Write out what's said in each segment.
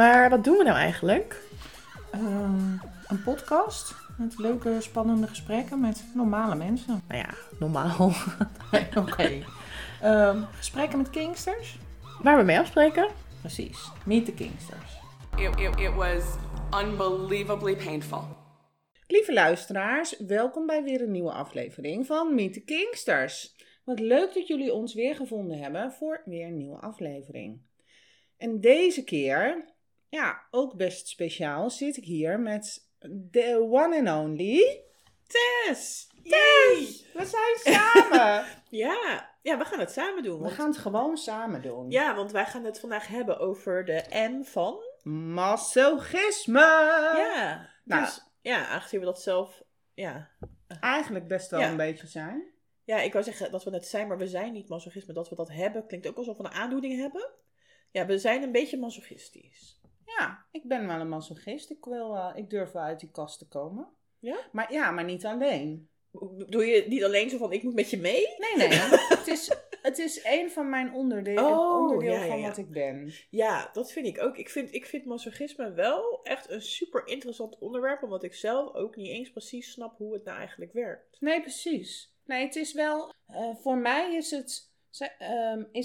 Maar wat doen we nou eigenlijk? Een podcast met leuke, spannende gesprekken met normale mensen. Nou ja, normaal. Oké. Gesprekken met Kinksters. Waar we mee afspreken. Precies. Meet the Kinksters. It was unbelievably painful. Lieve luisteraars, welkom bij weer een nieuwe aflevering van Meet the Kinksters. Wat leuk dat jullie ons weer gevonden hebben voor weer een nieuwe aflevering. En deze keer, ja, ook best speciaal, zit ik hier met de one and only Tess. Tess! We zijn samen! Ja, we gaan het samen doen. We gaan het gewoon samen doen. Ja, want wij gaan het vandaag hebben over de M van... masochisme! Ja, nou, dus ja, aangezien we dat zelf... Ja, eigenlijk best wel een beetje zijn. Ja, ik wou zeggen dat we het zijn, maar we zijn niet masochisme. Dat we dat hebben klinkt ook alsof we een aandoening hebben. Ja, we zijn een beetje masochistisch. Ja, ik ben wel een masochist. Ik durf wel uit die kast te komen. Maar niet alleen. Doe je niet alleen zo van, ik moet met je mee? Nee. Het is een van mijn onderdeel van wat ik ben. Ja, dat vind ik ook. Ik vind masochisme wel echt een super interessant onderwerp. Omdat ik zelf ook niet eens precies snap hoe het nou eigenlijk werkt. Nee, precies. Nee, het is wel... voor mij is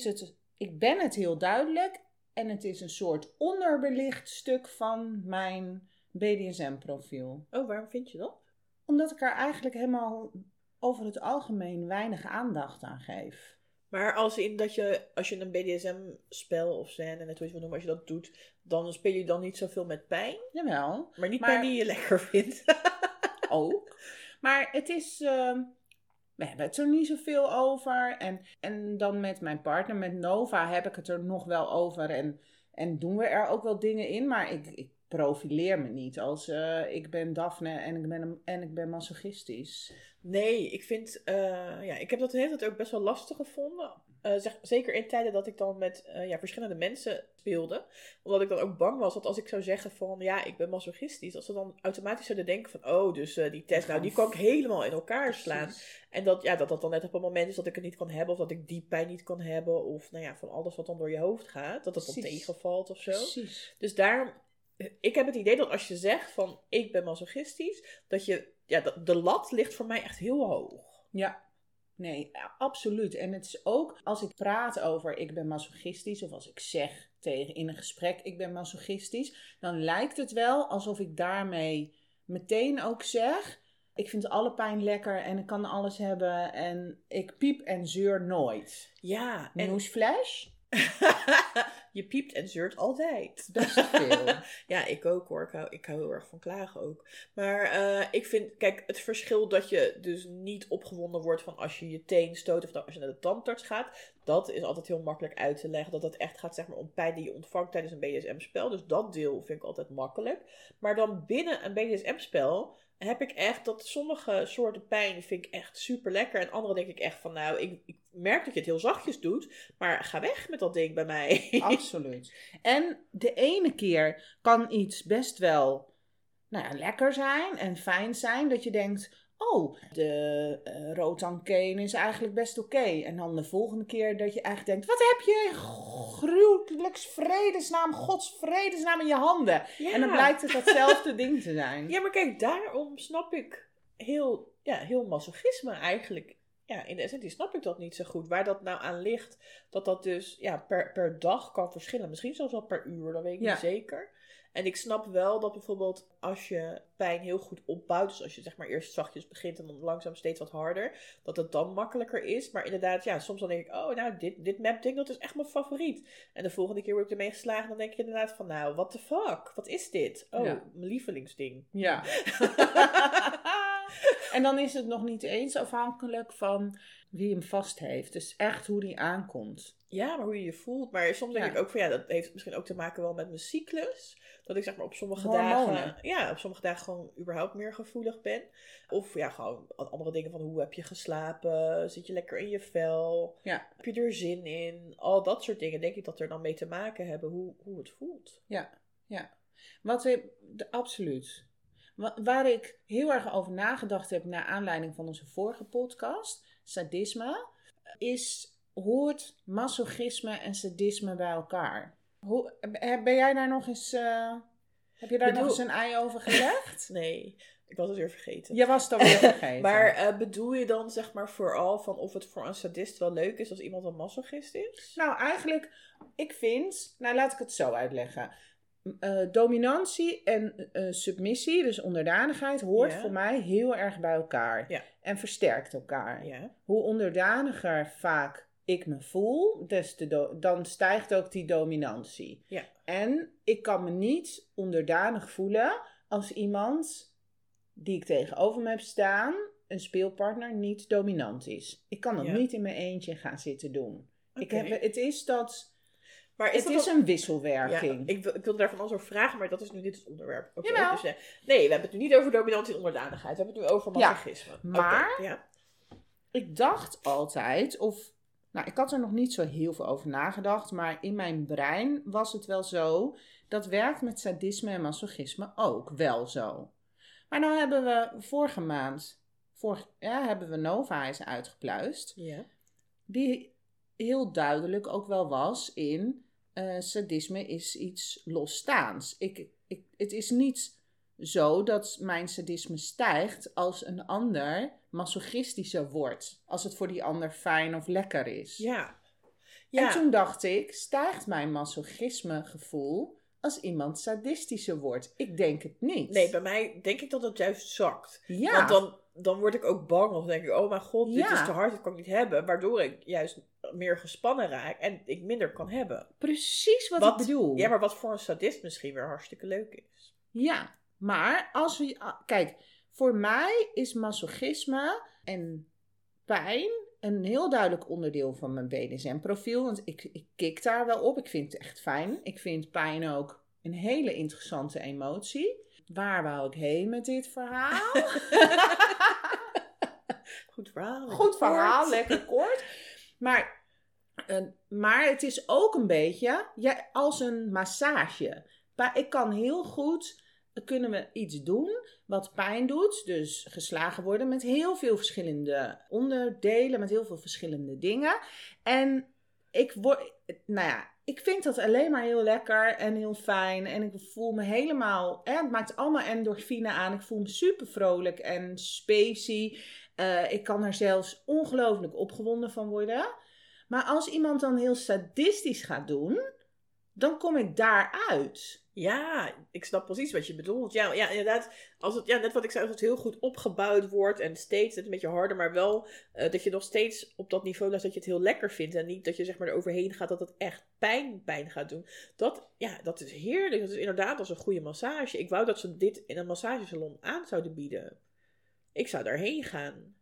het... Ik ben het heel duidelijk. En het is een soort onderbelicht stuk van mijn BDSM-profiel. Oh, waarom vind je dat? Omdat ik er eigenlijk helemaal over het algemeen weinig aandacht aan geef. Maar als in dat je, als je een BDSM-spel of scène, net hoe je het wil noemen, als je dat doet, dan speel je dan niet zoveel met pijn? Jawel. Maar niet pijn die je lekker vindt. Ook. Maar het is... we hebben het er niet zoveel over. En dan met mijn partner, met Nova, heb ik het er nog wel over. En doen we er ook wel dingen in. Maar ik profileer me niet als ik ben Daphne en ik ben masochistisch. Nee, ik vind... ik heb dat de hele tijd ook best wel lastig gevonden. Zeker in tijden dat ik dan met verschillende mensen speelde. Omdat ik dan ook bang was dat als ik zou zeggen van... ja, ik ben masochistisch. Dat ze dan automatisch zouden denken van... oh, dus die Tess, nou die kan ik helemaal in elkaar slaan. En dat dan net op een moment is dat ik het niet kan hebben. Of dat ik die pijn niet kan hebben. Of nou ja, van alles wat dan door je hoofd gaat. Dat het dan tegenvalt of zo. Precies. Dus daarom... ik heb het idee dat als je zegt van... ik ben masochistisch. Dat je... ja, de lat ligt voor mij echt heel hoog. Ja. Nee, absoluut. En het is ook als ik praat over ik ben masochistisch, of als ik zeg tegen in een gesprek ik ben masochistisch, dan lijkt het wel alsof ik daarmee meteen ook zeg ik vind alle pijn lekker en ik kan alles hebben en ik piep en zeur nooit. Ja. En... nieuwsflash? Je piept en zeurt altijd. Best veel. Ja, ik ook hoor. Ik hou heel erg van klagen ook. Maar ik vind, kijk, het verschil dat je dus niet opgewonden wordt van als je je teen stoot of als je naar de tandarts gaat, dat is altijd heel makkelijk uit te leggen. Dat het echt gaat, zeg maar, om pijn die je ontvangt tijdens een BDSM-spel. Dus dat deel vind ik altijd makkelijk. Maar dan binnen een BDSM-spel heb ik echt dat sommige soorten pijn vind ik echt super lekker. En andere denk ik echt van, nou, ik merk dat je het heel zachtjes doet, maar ga weg met dat ding bij mij. Absoluut. En de ene keer kan iets best wel lekker zijn en fijn zijn, dat je denkt... oh, de rotankeen is eigenlijk best oké. En dan de volgende keer dat je eigenlijk denkt... wat heb je in godsvredesnaam in je handen? Ja. En dan blijkt het datzelfde ding te zijn. Ja, maar kijk, daarom snap ik heel masochisme eigenlijk. Ja, in de essentie snap ik dat niet zo goed. Waar dat nou aan ligt, dat dus per dag kan verschillen. Misschien zelfs wel per uur, dat weet ik niet zeker. En ik snap wel dat bijvoorbeeld als je pijn heel goed opbouwt, dus als je zeg maar eerst zachtjes begint en dan langzaam steeds wat harder, dat het dan makkelijker is. Maar inderdaad, ja, soms dan denk ik, oh nou, dit map-ding, dat is echt mijn favoriet. En de volgende keer word ik ermee geslagen, dan denk ik inderdaad van, nou, what the fuck? Wat is dit? Oh, mijn lievelingsding. Ja. En dan is het nog niet eens afhankelijk van wie hem vast heeft. Dus echt hoe die aankomt. Ja, maar hoe je je voelt. Maar soms denk ik ook van, dat heeft misschien ook te maken wel met mijn cyclus. Dat ik zeg maar op sommige dagen... ja, op sommige dagen gewoon überhaupt meer gevoelig ben. Of ja, gewoon andere dingen van hoe heb je geslapen? Zit je lekker in je vel? Ja. Heb je er zin in? Al dat soort dingen denk ik dat er dan mee te maken hebben hoe het voelt. Ja. Absoluut. Waar ik heel erg over nagedacht heb naar aanleiding van onze vorige podcast, sadisme, is hoort masochisme en sadisme bij elkaar? Ben jij daar nog eens... Heb je daar nog eens een ei over gelegd? Nee, ik was het weer vergeten. Je was het alweer vergeten. Maar bedoel je dan zeg maar vooral van of het voor een sadist wel leuk is als iemand een masochist is? Nou, eigenlijk, ik vind... Nou, laat ik het zo uitleggen. Dominantie en submissie, dus onderdanigheid, hoort voor mij heel erg bij elkaar. Ja. En versterkt elkaar. Ja. Hoe onderdaniger vaak ik me voel, des te dan stijgt ook die dominantie. Ja. En ik kan me niet onderdanig voelen als iemand die ik tegenover me heb staan, een speelpartner, niet dominant is. Ik kan dat niet in mijn eentje gaan zitten doen. Okay. Maar het is een wisselwerking. Ja, ik wilde daar van alles over vragen, maar dat is nu dit onderwerp. Okay, ja, nou. Dus, nee, we hebben het nu niet over dominantie en onderdanigheid. We hebben het nu over masochisme. Ja, maar ik dacht altijd, nou, ik had er nog niet zo heel veel over nagedacht, maar in mijn brein was het wel zo. Dat werkt met sadisme en masochisme ook wel zo. Maar nou hebben we vorige maand, hebben we Nova eens uitgepluist. Ja. Die heel duidelijk ook wel was in sadisme is iets losstaans. Het is niet zo dat mijn sadisme stijgt als een ander masochistischer wordt. Als het voor die ander fijn of lekker is. Ja. Ja. En toen dacht ik, stijgt mijn masochisme gevoel als iemand sadistischer wordt? Ik denk het niet. Nee, bij mij denk ik dat het juist zakt. Ja. Want dan word ik ook bang of denk ik, oh mijn god, dit is te hard, dit kan ik niet hebben. Waardoor ik juist meer gespannen raak en ik minder kan hebben. Precies wat ik bedoel. Ja, maar wat voor een sadist misschien weer hartstikke leuk is. Ja, maar als we... Kijk, voor mij is masochisme en pijn een heel duidelijk onderdeel van mijn BDSM-profiel. Want ik kik daar wel op. Ik vind het echt fijn. Ik vind pijn ook een hele interessante emotie. Waar wou ik heen met dit verhaal? Goed verhaal, lekker kort. Maar het is ook een beetje als een massage. Maar ik kan heel goed... Kunnen we iets doen wat pijn doet, dus geslagen worden met heel veel verschillende onderdelen, met heel veel verschillende dingen. En ik vind dat alleen maar heel lekker en heel fijn en ik voel me helemaal, het maakt allemaal endorfine aan, ik voel me super vrolijk en spacey. Ik kan er zelfs ongelooflijk opgewonden van worden. Maar als iemand dan heel sadistisch gaat doen, dan kom ik daaruit. Ja, ik snap precies wat je bedoelt. Ja, inderdaad. Als het, net wat ik zei, als het heel goed opgebouwd wordt en steeds een beetje harder, maar wel dat je nog steeds op dat niveau blijft dat je het heel lekker vindt en niet dat je zeg maar eroverheen gaat dat het echt pijn gaat doen. Dat is heerlijk. Dat is inderdaad als een goede massage. Ik wou dat ze dit in een massagesalon aan zouden bieden. Ik zou daarheen gaan.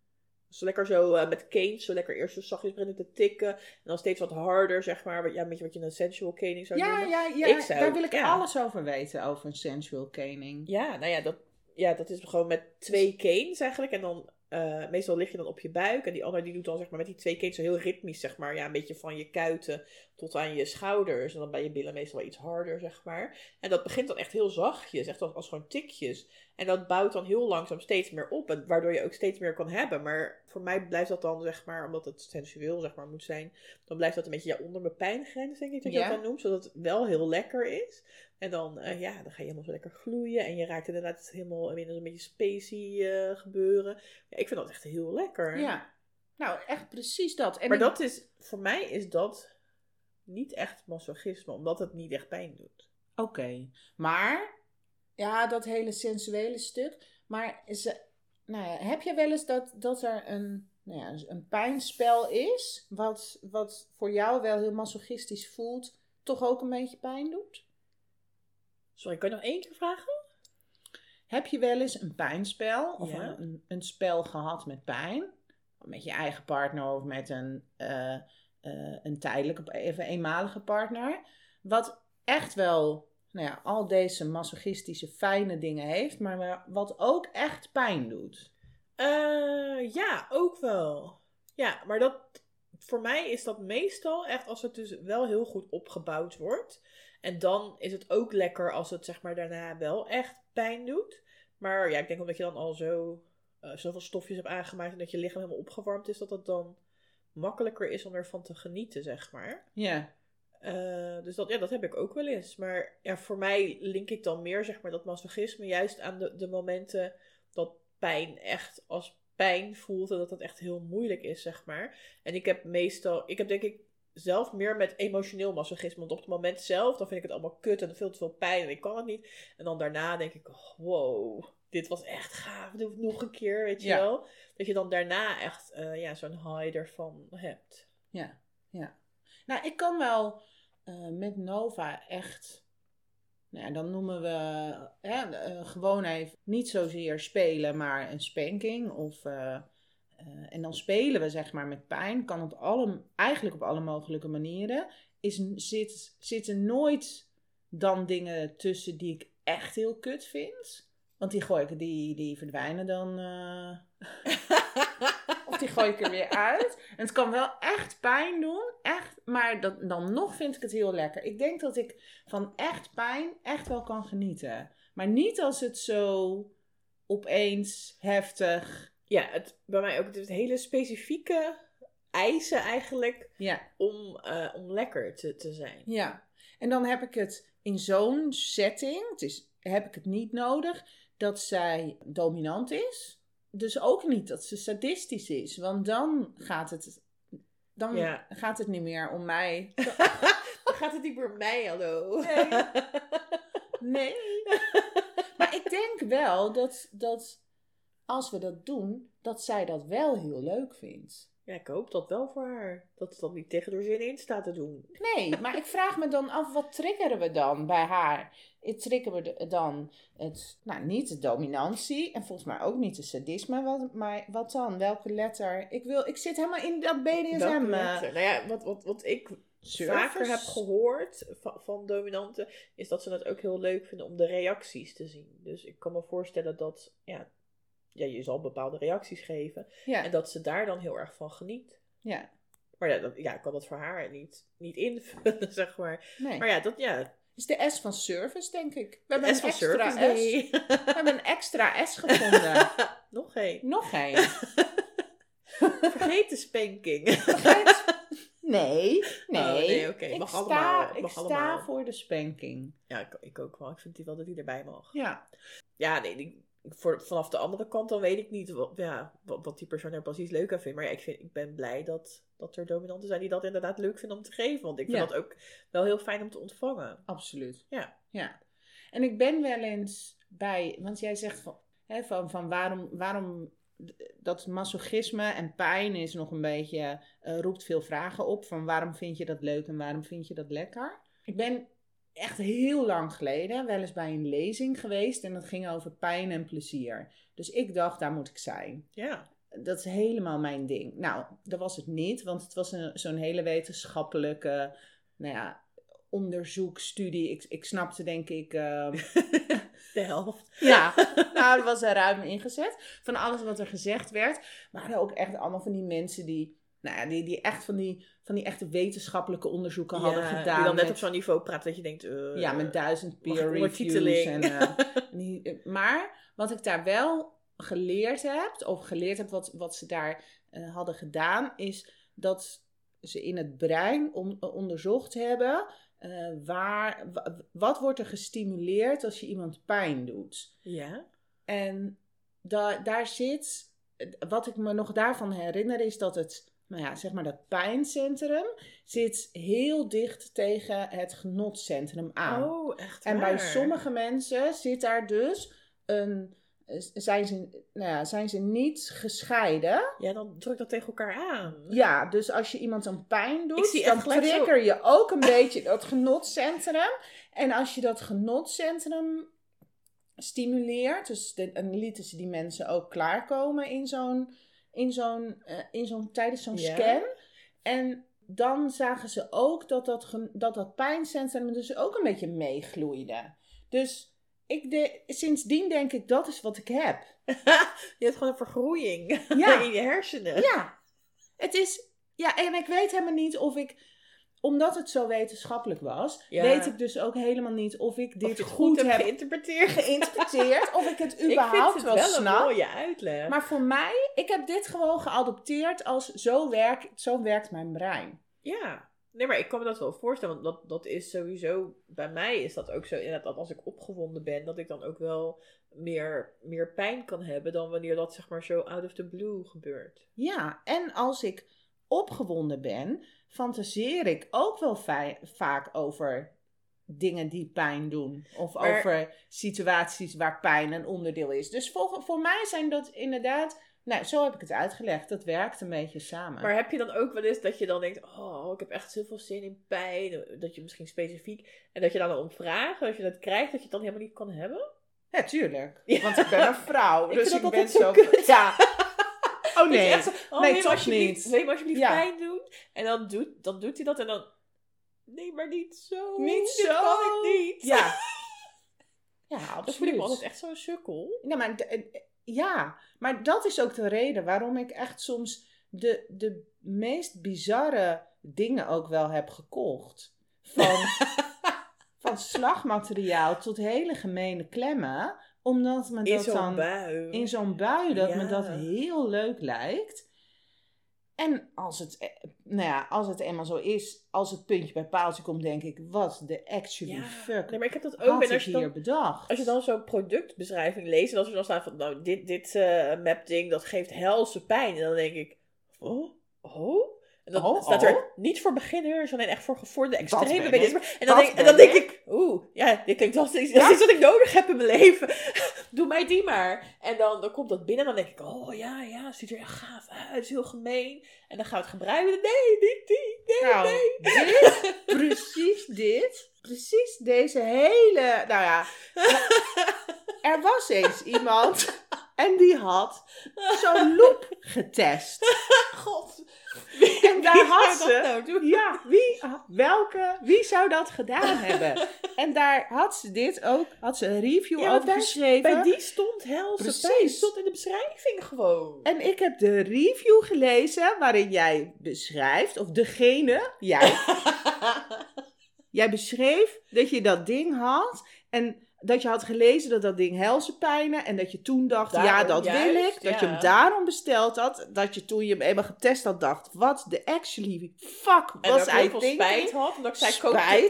Zo lekker zo met canes, zo lekker eerst zo zachtjes beginnen te tikken. En dan steeds wat harder, zeg maar. Een beetje wat je een sensual caning zou doen. Daar wil ik alles over weten, over een sensual caning. Ja, nou ja, dat is gewoon met 2 canes eigenlijk. En dan, meestal lig je dan op je buik. En die ander die doet dan, zeg maar, met die 2 canes zo heel ritmisch, zeg maar. Ja, een beetje van je kuiten tot aan je schouders. En dan bij je billen meestal wel iets harder, zeg maar. En dat begint dan echt heel zachtjes, echt als gewoon tikjes. En dat bouwt dan heel langzaam steeds meer op. En waardoor je ook steeds meer kan hebben. Maar voor mij blijft dat dan, zeg maar, omdat het sensueel, zeg maar, moet zijn. Dan blijft dat een beetje onder mijn pijngrens, denk ik dat je dat dan noemt. Zodat het wel heel lekker is. En dan, dan ga je helemaal zo lekker gloeien. En je raakt inderdaad helemaal een beetje spacey gebeuren. Ja, ik vind dat echt heel lekker. Ja, nou echt precies dat. En maar dat is, voor mij is dat niet echt masochisme. Omdat het niet echt pijn doet. Oké, maar... Ja, dat hele sensuele stuk. Maar heb je wel eens dat er een pijnspel is... Wat voor jou wel heel masochistisch voelt... toch ook een beetje pijn doet? Sorry, kan je nog 1 keer vragen? Heb je wel eens een pijnspel... of een spel gehad met pijn? Met je eigen partner of met een tijdelijke... even eenmalige partner? Wat echt wel... al deze masochistische fijne dingen heeft, maar wat ook echt pijn doet. Ook wel. Ja, maar dat, voor mij is dat meestal echt als het dus wel heel goed opgebouwd wordt. En dan is het ook lekker als het zeg maar daarna wel echt pijn doet. Maar ja, ik denk omdat je dan al zoveel stofjes hebt aangemaakt en dat je lichaam helemaal opgewarmd is, dat het dan makkelijker is om ervan te genieten, zeg maar. Ja. Dus dat, ja, dat heb ik ook wel eens. Maar ja, voor mij link ik dan meer, zeg maar, dat masochisme juist aan de momenten dat pijn echt als pijn voelt en dat dat echt heel moeilijk is, zeg maar. En ik heb denk ik zelf meer met emotioneel masochisme. Want op het moment zelf, dan vind ik het allemaal kut en veel te veel pijn en ik kan het niet. En dan daarna denk ik, oh, wow, dit was echt gaaf, doe het nog een keer, weet je wel. Dat je dan daarna echt zo'n high ervan hebt. Ja, ja. Nou, ik kan wel met Nova echt, nou ja, dan noemen we gewoon even niet zozeer spelen, maar een spanking. Of, en dan spelen we zeg maar met pijn, kan op eigenlijk op alle mogelijke manieren. Zitten nooit dan dingen tussen die ik echt heel kut vind. Want die verdwijnen dan. Of die gooi ik er weer uit. En het kan wel echt pijn doen. Echt. Maar dan nog vind ik het heel lekker. Ik denk dat ik van echt pijn echt wel kan genieten. Maar niet als het zo opeens heftig. Ja, bij mij ook. Het hele specifieke eisen eigenlijk. Ja. Om lekker te zijn. Ja. En dan heb ik het in zo'n setting. Heb ik het niet nodig dat zij dominant is. Dus ook niet dat ze sadistisch is. Want dan gaat het niet meer om mij. Dan gaat het niet meer om mij, hallo. Nee. Maar ik denk wel dat als we dat doen, dat zij dat wel heel leuk vindt. Ja, ik hoop dat wel voor haar. Dat het dan niet tegen haar zin in staat te doen. Nee, maar ik vraag me dan af, wat triggeren we dan bij haar? Triggeren we dan niet de dominantie en volgens mij ook niet de sadisme. Maar wat dan? Welke letter? Ik zit helemaal in dat BDSM. Welke letter? Nou ja, wat ik vaker heb gehoord van dominanten, is dat ze het ook heel leuk vinden om de reacties te zien. Dus ik kan me voorstellen dat... Ja, je zal bepaalde reacties geven. Ja. En dat ze daar dan heel erg van geniet. Ja. Maar ik kan dat voor haar niet invullen, zeg maar. Nee. Maar ja, dat. Is de S van service, denk ik. We hebben een extra S. We hebben een extra S gevonden. Nog één. Vergeet de spanking. Nee. Nee, oké. Ik sta voor de spanking. Ja, ik ook wel. Ik vind die wel dat die erbij mag. Ja. Ja, nee, vanaf de andere kant, dan weet ik niet wat die persoon er precies leuk aan vindt. Maar ja, ik ben blij dat er dominanten zijn die dat inderdaad leuk vinden om te geven. Want ik vind dat ook wel heel fijn om te ontvangen. Absoluut. Ja. En ik ben wel eens bij... Want jij zegt van waarom dat masochisme en pijn is nog een beetje... roept veel vragen op van waarom vind je dat leuk en waarom vind je dat lekker? Ik ben... echt heel lang geleden wel eens bij een lezing geweest. En dat ging over pijn en plezier. Dus ik dacht, daar moet ik zijn. Ja. Dat is helemaal mijn ding. Nou, dat was het niet. Want het was zo'n hele wetenschappelijke onderzoekstudie. Ik snapte denk ik... de helft. Ja, nou, er was er ruim ingezet. Van alles wat er gezegd werd. Maar ook echt allemaal van die mensen die... Nou ja, die echt van die echte wetenschappelijke onderzoeken hadden gedaan. Die dan net op zo'n niveau praat dat je denkt... met 1000 peer reviews. Maar wat ik daar wel geleerd heb wat ze daar hadden gedaan... is dat ze in het brein onderzocht hebben... wat wordt er gestimuleerd als je iemand pijn doet. Ja. En daar zit... Wat ik me nog daarvan herinner is dat het... zeg maar dat pijncentrum zit heel dicht tegen het genotcentrum aan. Oh, echt waar? En bij sommige mensen zit daar dus zijn ze niet gescheiden. Ja, dan druk dat tegen elkaar aan. Ja, dus als je iemand een pijn doet, dan trigger je ook een beetje dat genotcentrum. En als je dat genotcentrum stimuleert, dus dan lieten ze die mensen ook klaarkomen tijdens zo'n scan. En dan zagen ze ook dat pijncentrum dus ook een beetje meegloeide. Dus sindsdien denk ik, dat is wat ik heb. Je hebt gewoon een vergroeiing in je hersenen. Ja. Het is... Ja, en ik weet helemaal niet of ik... Omdat het zo wetenschappelijk was, weet ik dus ook helemaal niet of ik dit goed heb geïnterpreteerd. Of ik het überhaupt wel snap. Ik vind het wel een mooie uitleg. Maar voor mij, ik heb dit gewoon geadopteerd als zo werkt mijn brein. Ja. Nee, maar ik kan me dat wel voorstellen. Want dat is sowieso... Bij mij is dat ook zo. Inderdaad, dat als ik opgewonden ben, dat ik dan ook wel meer pijn kan hebben dan wanneer dat, zeg maar, zo out of the blue gebeurt. Ja, en als ik opgewonden ben, fantaseer ik ook wel vaak over dingen die pijn doen. Of maar over situaties waar pijn een onderdeel is. Dus voor mij zijn dat inderdaad... Nou, zo heb ik het uitgelegd. Dat werkt een beetje samen. Maar heb je dan ook wel eens dat je dan denkt... Oh, ik heb echt zoveel zin in pijn. Dat je misschien specifiek... En dat je dan erom vraagt, als je dat krijgt, dat je het dan helemaal niet kan hebben? Ja, tuurlijk. Ja. Want ik ben een vrouw. Dus ik ben zo... Kut. Ja. Oh nee. Dus nee, toch niet. Nee, maar alsjeblieft pijn doen. En dan doet hij dat en dan... Nee, maar niet zo. Niet zo. Dat kan ik niet. Ja. Ja, absoluut. Dat voel ik me altijd echt zo'n sukkel. Ja, maar... Ja, maar dat is ook de reden waarom ik echt soms de meest bizarre dingen ook wel heb gekocht. Van slagmateriaal tot hele gemene klemmen. Omdat me dat in zo'n bui, dat me dat heel leuk lijkt. En als het eenmaal zo is, als het puntje bij paaltje komt, denk ik, wat de actually fuck. Nee, maar ik heb dat ook hier bedacht. Als je dan zo'n productbeschrijving leest en als er dan staat van, nou, dit mapding, dat geeft helse pijn. En dan denk ik, oh. En dan staat er niet voor beginners, alleen echt voor gevorderde extreme BDSM. En dan denk ik, dit klinkt lastig. Dat is wat ik nodig heb in mijn leven. Doe mij die maar. En dan komt dat binnen en dan denk ik, het ziet er echt gaaf uit. Het is heel gemeen. En dan gaan we het gebruiken. Nee, niet die. Nee. Precies dit. Precies deze hele... Nou ja. Er was eens iemand... En die had zo'n loop getest. God. En daar had ze... Nou doen? Ja, wie zou dat gedaan hebben? En daar had ze een review over geschreven. Bij die stond helse pijn. Stond in de beschrijving gewoon. En ik heb de review gelezen waarin jij beschrijft, of jij beschreef dat je dat ding had en... Dat je had gelezen dat ding helse pijnen. En dat je toen dacht, wil ik. Dat je hem daarom besteld had. Dat je toen je hem eenmaal getest had, dacht, wat de actually fuck was hij thinking. En dat ik spijt had. Omdat ik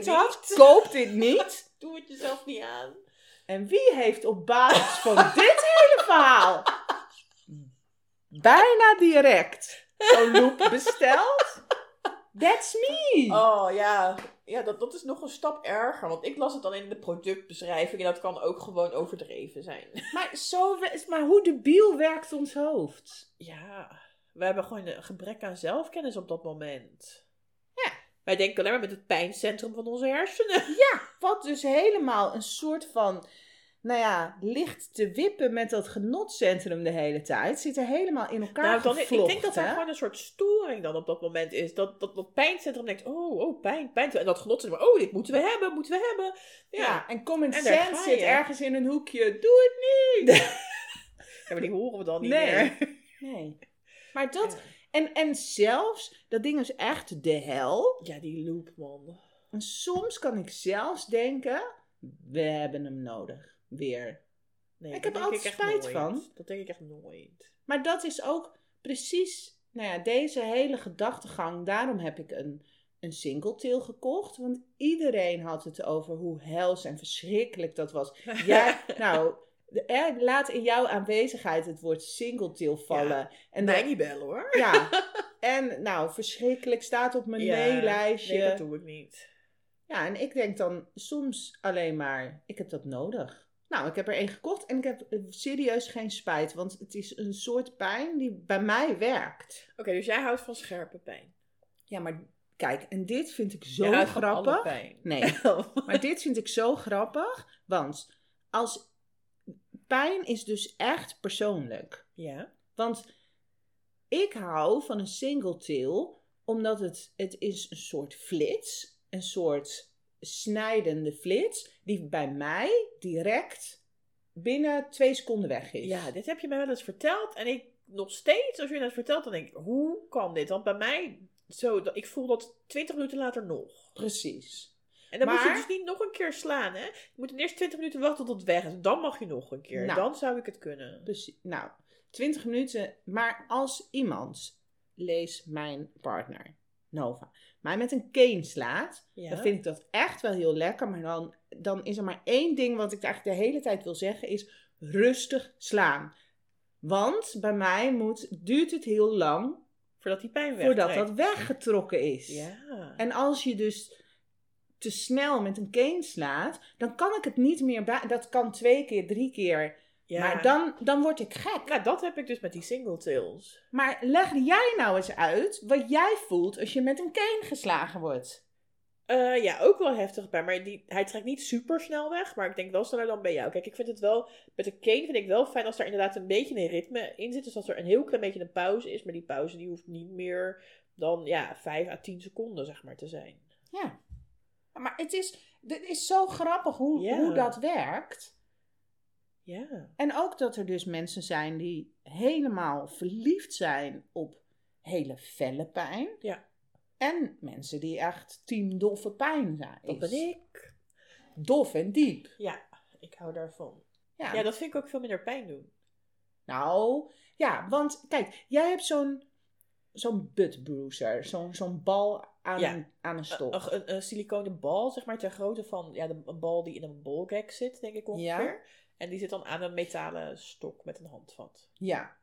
zei, koop dit niet. Doe het jezelf niet aan. En wie heeft op basis van dit hele verhaal bijna direct zo'n loop besteld? That's me! Oh ja... Ja, dat is nog een stap erger. Want ik las het dan in de productbeschrijving. En dat kan ook gewoon overdreven zijn. Maar hoe debiel werkt ons hoofd? Ja, we hebben gewoon een gebrek aan zelfkennis op dat moment. Ja. Wij denken alleen maar met het pijncentrum van onze hersenen. Ja, wat dus helemaal een soort van... Nou ja, ligt te wippen met dat genotcentrum de hele tijd. Zit er helemaal in elkaar gevlochten. Ik denk dat er gewoon een soort storing dan op dat moment is. Dat pijncentrum denkt, pijn. En dat genotcentrum, dit moeten we hebben. Ja, en common sense zit ergens in een hoekje. Doe het niet! Ja, maar die horen we dan niet meer. Nee. Maar dat... En zelfs, dat ding is echt de hel. Ja, die loop, man. En soms kan ik zelfs denken, we hebben hem nodig. Weer. Nee, ik heb altijd spijt van. Dat denk ik echt nooit. Maar dat is ook precies deze hele gedachtegang. Daarom heb ik een singletail gekocht. Want iedereen had het over hoe hels en verschrikkelijk dat was. Ja, laat in jouw aanwezigheid het woord singletail vallen. Ja, en mij niet bellen hoor. Ja. En verschrikkelijk staat op mijn meelijstje. Nee, dat doe ik niet. Ja, en ik denk dan soms alleen maar, ik heb dat nodig. Nou, ik heb er één gekocht en ik heb serieus geen spijt. Want het is een soort pijn die bij mij werkt. Oké, dus jij houdt van scherpe pijn. Ja, maar kijk, en dit vind ik zo grappig. Pijn. Nee, maar dit vind ik zo grappig. Want pijn is dus echt persoonlijk. Ja. Want ik hou van een singletail omdat het is een soort flits. Een soort... snijdende flits, die bij mij direct binnen 2 seconden weg is. Ja, dit heb je mij wel eens verteld. En ik nog steeds, als je dat vertelt, dan denk ik, hoe kan dit? Want bij mij, ik voel dat 20 minuten later nog. Precies. En dan moet je dus niet nog een keer slaan, hè? Je moet eerst 20 minuten wachten tot het weg is. Dan mag je nog een keer. Dan zou ik het kunnen. Precies. 20 minuten. Maar als iemand, lees mijn partner, Nova. Maar met een cane slaat, dan vind ik dat echt wel heel lekker. Maar dan is er maar één ding wat ik eigenlijk de hele tijd wil zeggen, is rustig slaan. Want bij mij duurt het heel lang voordat die pijn wegtrekt. Voordat dat weggetrokken is. Ja. En als je dus te snel met een cane slaat, dan kan ik het niet meer. Dat kan 2 keer, 3 keer. Ja. Maar dan word ik gek. Nou, dat heb ik dus met die singletails. Maar leg jij nou eens uit wat jij voelt als je met een cane geslagen wordt. Ja, ook wel heftig pijn. Maar hij trekt niet super snel weg. Maar ik denk wel sneller dan bij jou. Kijk, ik vind het wel... Met een cane vind ik wel fijn als er inderdaad een beetje een ritme in zit. Dus als er een heel klein beetje een pauze is. Maar die pauze die hoeft niet meer dan 5 à 10 seconden zeg maar te zijn. Ja. Maar het is zo grappig hoe dat werkt. Ja. En ook dat er dus mensen zijn die helemaal verliefd zijn op hele felle pijn. Ja. En mensen die echt team doffe pijn zijn. Dat ben ik. Dof en diep. Ja, ik hou daarvan. Ja. Ja, dat vind ik ook veel minder pijn doen. Nou, ja, want kijk, jij hebt zo'n butt bruiser, zo'n bal aan een stok. Een siliconen bal, zeg maar, ter grootte van een bal die in een bolgek zit, denk ik ongeveer. Ja. En die zit dan aan een metalen stok met een handvat. Ja.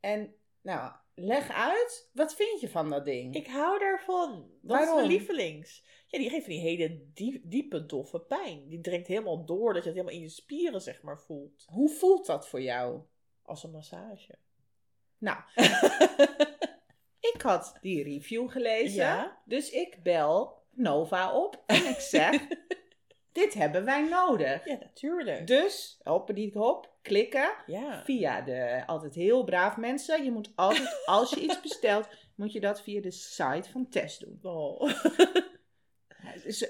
En nou, leg uit, wat vind je van dat ding? Ik hou daarvan. Waarom? Dat is mijn lievelings. Ja, die geeft die hele diepe, doffe pijn. Die dringt helemaal door, dat je het helemaal in je spieren, zeg maar, voelt. Hoe voelt dat voor jou? Als een massage. Nou, ik had die review gelezen. Ja? Dus ik bel Nova op en ik zeg... Dit hebben wij nodig. Ja, natuurlijk. Dus, hoppadiehop, klikken. Ja. Via de, altijd heel braaf mensen. Je moet altijd, als je iets bestelt, moet je dat via de site van Tess doen. Oh.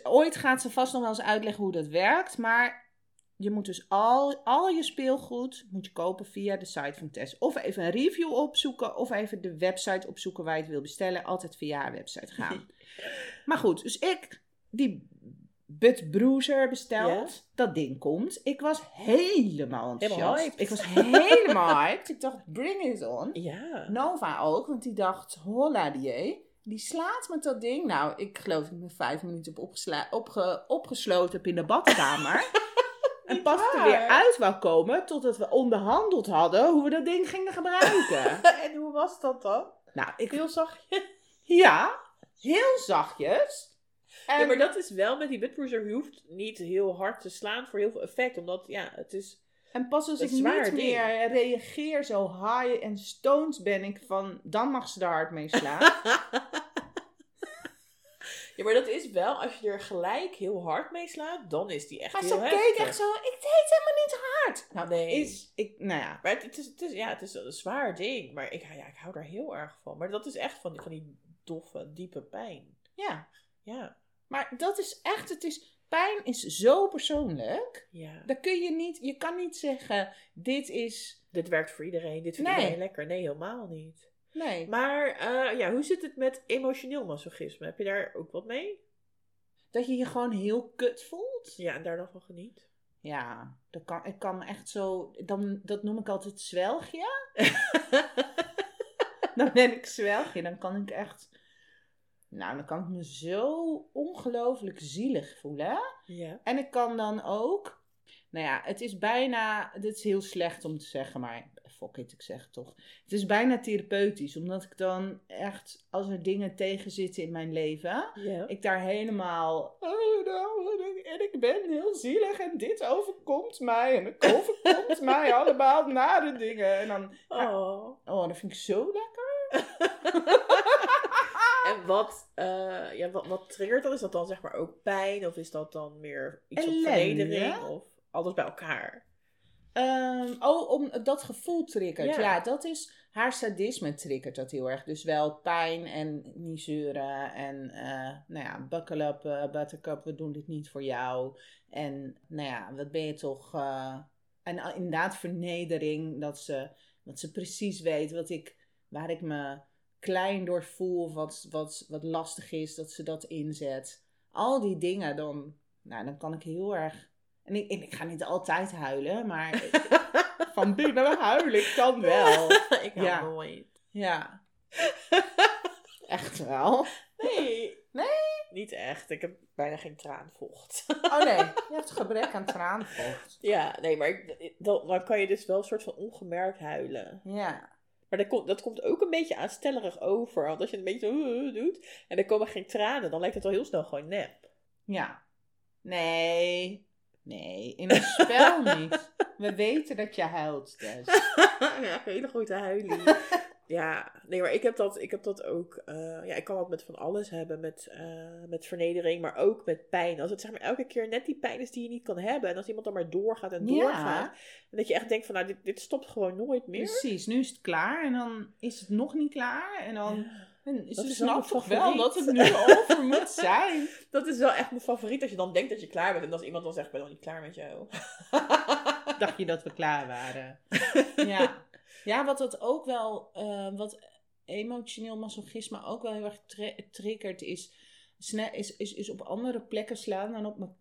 Ooit gaat ze vast nog wel eens uitleggen hoe dat werkt. Maar je moet dus al je speelgoed moet je kopen via de site van Tess. Of even een review opzoeken. Of even de website opzoeken waar je het wil bestellen. Altijd via haar website gaan. Maar goed, dus die But Bruiser besteld. Yes. Dat ding komt. Ik was helemaal enthousiast. Ik was helemaal hyped. Ik dacht, bring it on. Ja. Nova ook, want die dacht, holla die. Die slaat met dat ding. Nou, ik geloof dat ik me 5 minuten opgesloten heb in de badkamer. En pas er weer uit wou komen, totdat we onderhandeld hadden hoe we dat ding gingen gebruiken. En hoe was dat dan? Nou, heel zachtjes. Ja, heel zachtjes. Ja, maar dat is wel met die buttbruiser. Je hoeft niet heel hard te slaan voor heel veel effect. Omdat, het is en pas als ik niet meer reageer zo high en stoned ben ik van... Dan mag ze daar hard mee slaan. Ja, maar dat is wel... Als je er gelijk heel hard mee slaat, dan is die echt maar heel heftig. Maar ze keek echt zo... Ik deed helemaal niet hard. Nou, nee. Maar het is een zwaar ding. Maar ik hou daar heel erg van. Maar dat is echt van die doffe, diepe pijn. Ja. Ja. Maar dat is echt, pijn is zo persoonlijk. Ja. Dan kun je kan niet zeggen, dit werkt voor iedereen, dit vindt iedereen lekker. Nee, helemaal niet. Nee. Maar hoe zit het met emotioneel masochisme? Heb je daar ook wat mee? Dat je je gewoon heel kut voelt? Ja, en daar nog wel geniet. Ja, ik kan echt zo, dat noem ik altijd zwelgje. Dan ben ik zwelgje, dan kan ik echt... Nou, dan kan ik me zo ongelooflijk zielig voelen. Ja. En ik kan dan ook... Nou ja, het is bijna... Dit is heel slecht om te zeggen, maar... Fuck it, ik zeg het toch. Het is bijna therapeutisch, omdat ik dan echt... Als er dingen tegenzitten in mijn leven... Ja. Ik daar helemaal... En ik ben heel zielig en dit overkomt mij. En het overkomt mij allemaal nare dingen. En dan... Oh, dat vind ik zo lekker. En wat triggert dat? Is dat dan zeg maar ook pijn? Of is dat dan meer iets op vernedering? Of alles bij elkaar? Om dat gevoel triggert. Ja. Ja, dat is... Haar sadisme triggert dat heel erg. Dus wel pijn en niet zeuren. En buckle up, buttercup, we doen dit niet voor jou. En wat ben je toch... en inderdaad vernedering. Dat ze precies weet waar ik me... klein door voel, wat lastig is, dat ze dat inzet. Al die dingen, dan kan ik heel erg... En ik ga niet altijd huilen, maar van binnen huilen, ik kan wel. Ik kan nooit. Ja. Echt wel? Nee. Nee? Niet echt. Ik heb bijna geen traanvocht. Oh nee, je hebt gebrek aan traanvocht. Ja, nee, maar dan kan je dus wel een soort van ongemerkt huilen. Ja. Maar dat komt ook een beetje aanstellerig over. Want als je het een beetje doet en er komen geen tranen, dan lijkt het al heel snel gewoon nep. Ja. Nee. Nee, in een spel niet. We weten dat je huilt, Tess. Ja, hele goede huilie. Ja, nee, maar ik heb dat ook. Ja, ik kan dat met van alles hebben. Met vernedering, maar ook met pijn. Als het zeg maar elke keer net die pijn is die je niet kan hebben. En als iemand dan maar doorgaat en doorgaat. Ja. En dat je echt denkt van, nou, dit stopt gewoon nooit meer. Precies, nu is het klaar. En dan is het nog niet klaar. En dan... Ja. Ze snapt toch wel dat het nu over moet zijn. Dat is wel echt mijn favoriet. Als je dan denkt dat je klaar bent. En als iemand dan zegt, ik ben nog niet klaar met jou. Dacht je dat we klaar waren? Ja. Ja, wat dat ook wel... wat emotioneel masochisme ook wel heel erg triggert is op andere plekken slaan dan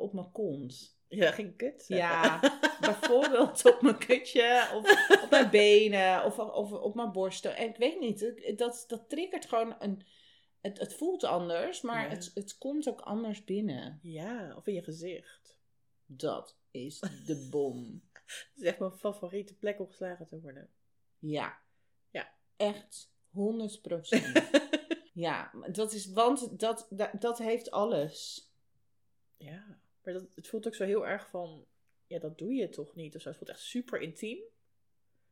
op mijn kont. Ja, geen kut. Ja, bijvoorbeeld op mijn kutje, of op mijn benen, of op mijn borsten. En ik weet niet, dat triggert gewoon een... Het voelt anders, maar ja. Het komt ook anders binnen. Ja, of in je gezicht. Dat is de bom. Het is echt mijn favoriete plek om geslagen te worden. Ja. Ja. Echt 100%. Ja, dat is... Want dat heeft alles. Ja. Maar het voelt ook zo heel erg van... Ja, dat doe je toch niet? Of zo. Het voelt echt super intiem.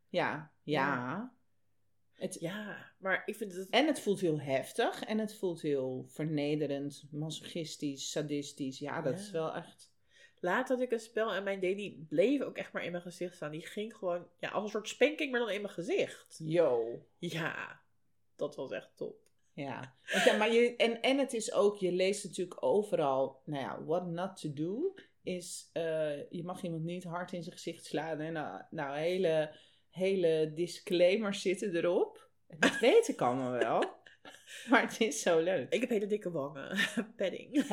Ja. Ja. Ja, maar ik vind het... En het voelt heel heftig. En het voelt heel vernederend. Masochistisch, sadistisch. Ja, dat is wel echt... Laat had ik een spel en mijn daily bleef ook echt maar in mijn gezicht staan. Die ging gewoon... Ja, als een soort spanking, maar dan in mijn gezicht. Yo. Ja. Dat was echt top. Ja, okay, maar en het is ook, je leest natuurlijk overal, nou ja, what not to do is, je mag iemand niet hard in zijn gezicht slaan. Hè? Nou, hele disclaimers zitten erop. Dat weet ik allemaal wel, maar het is zo leuk. Ik heb hele dikke wangen, padding.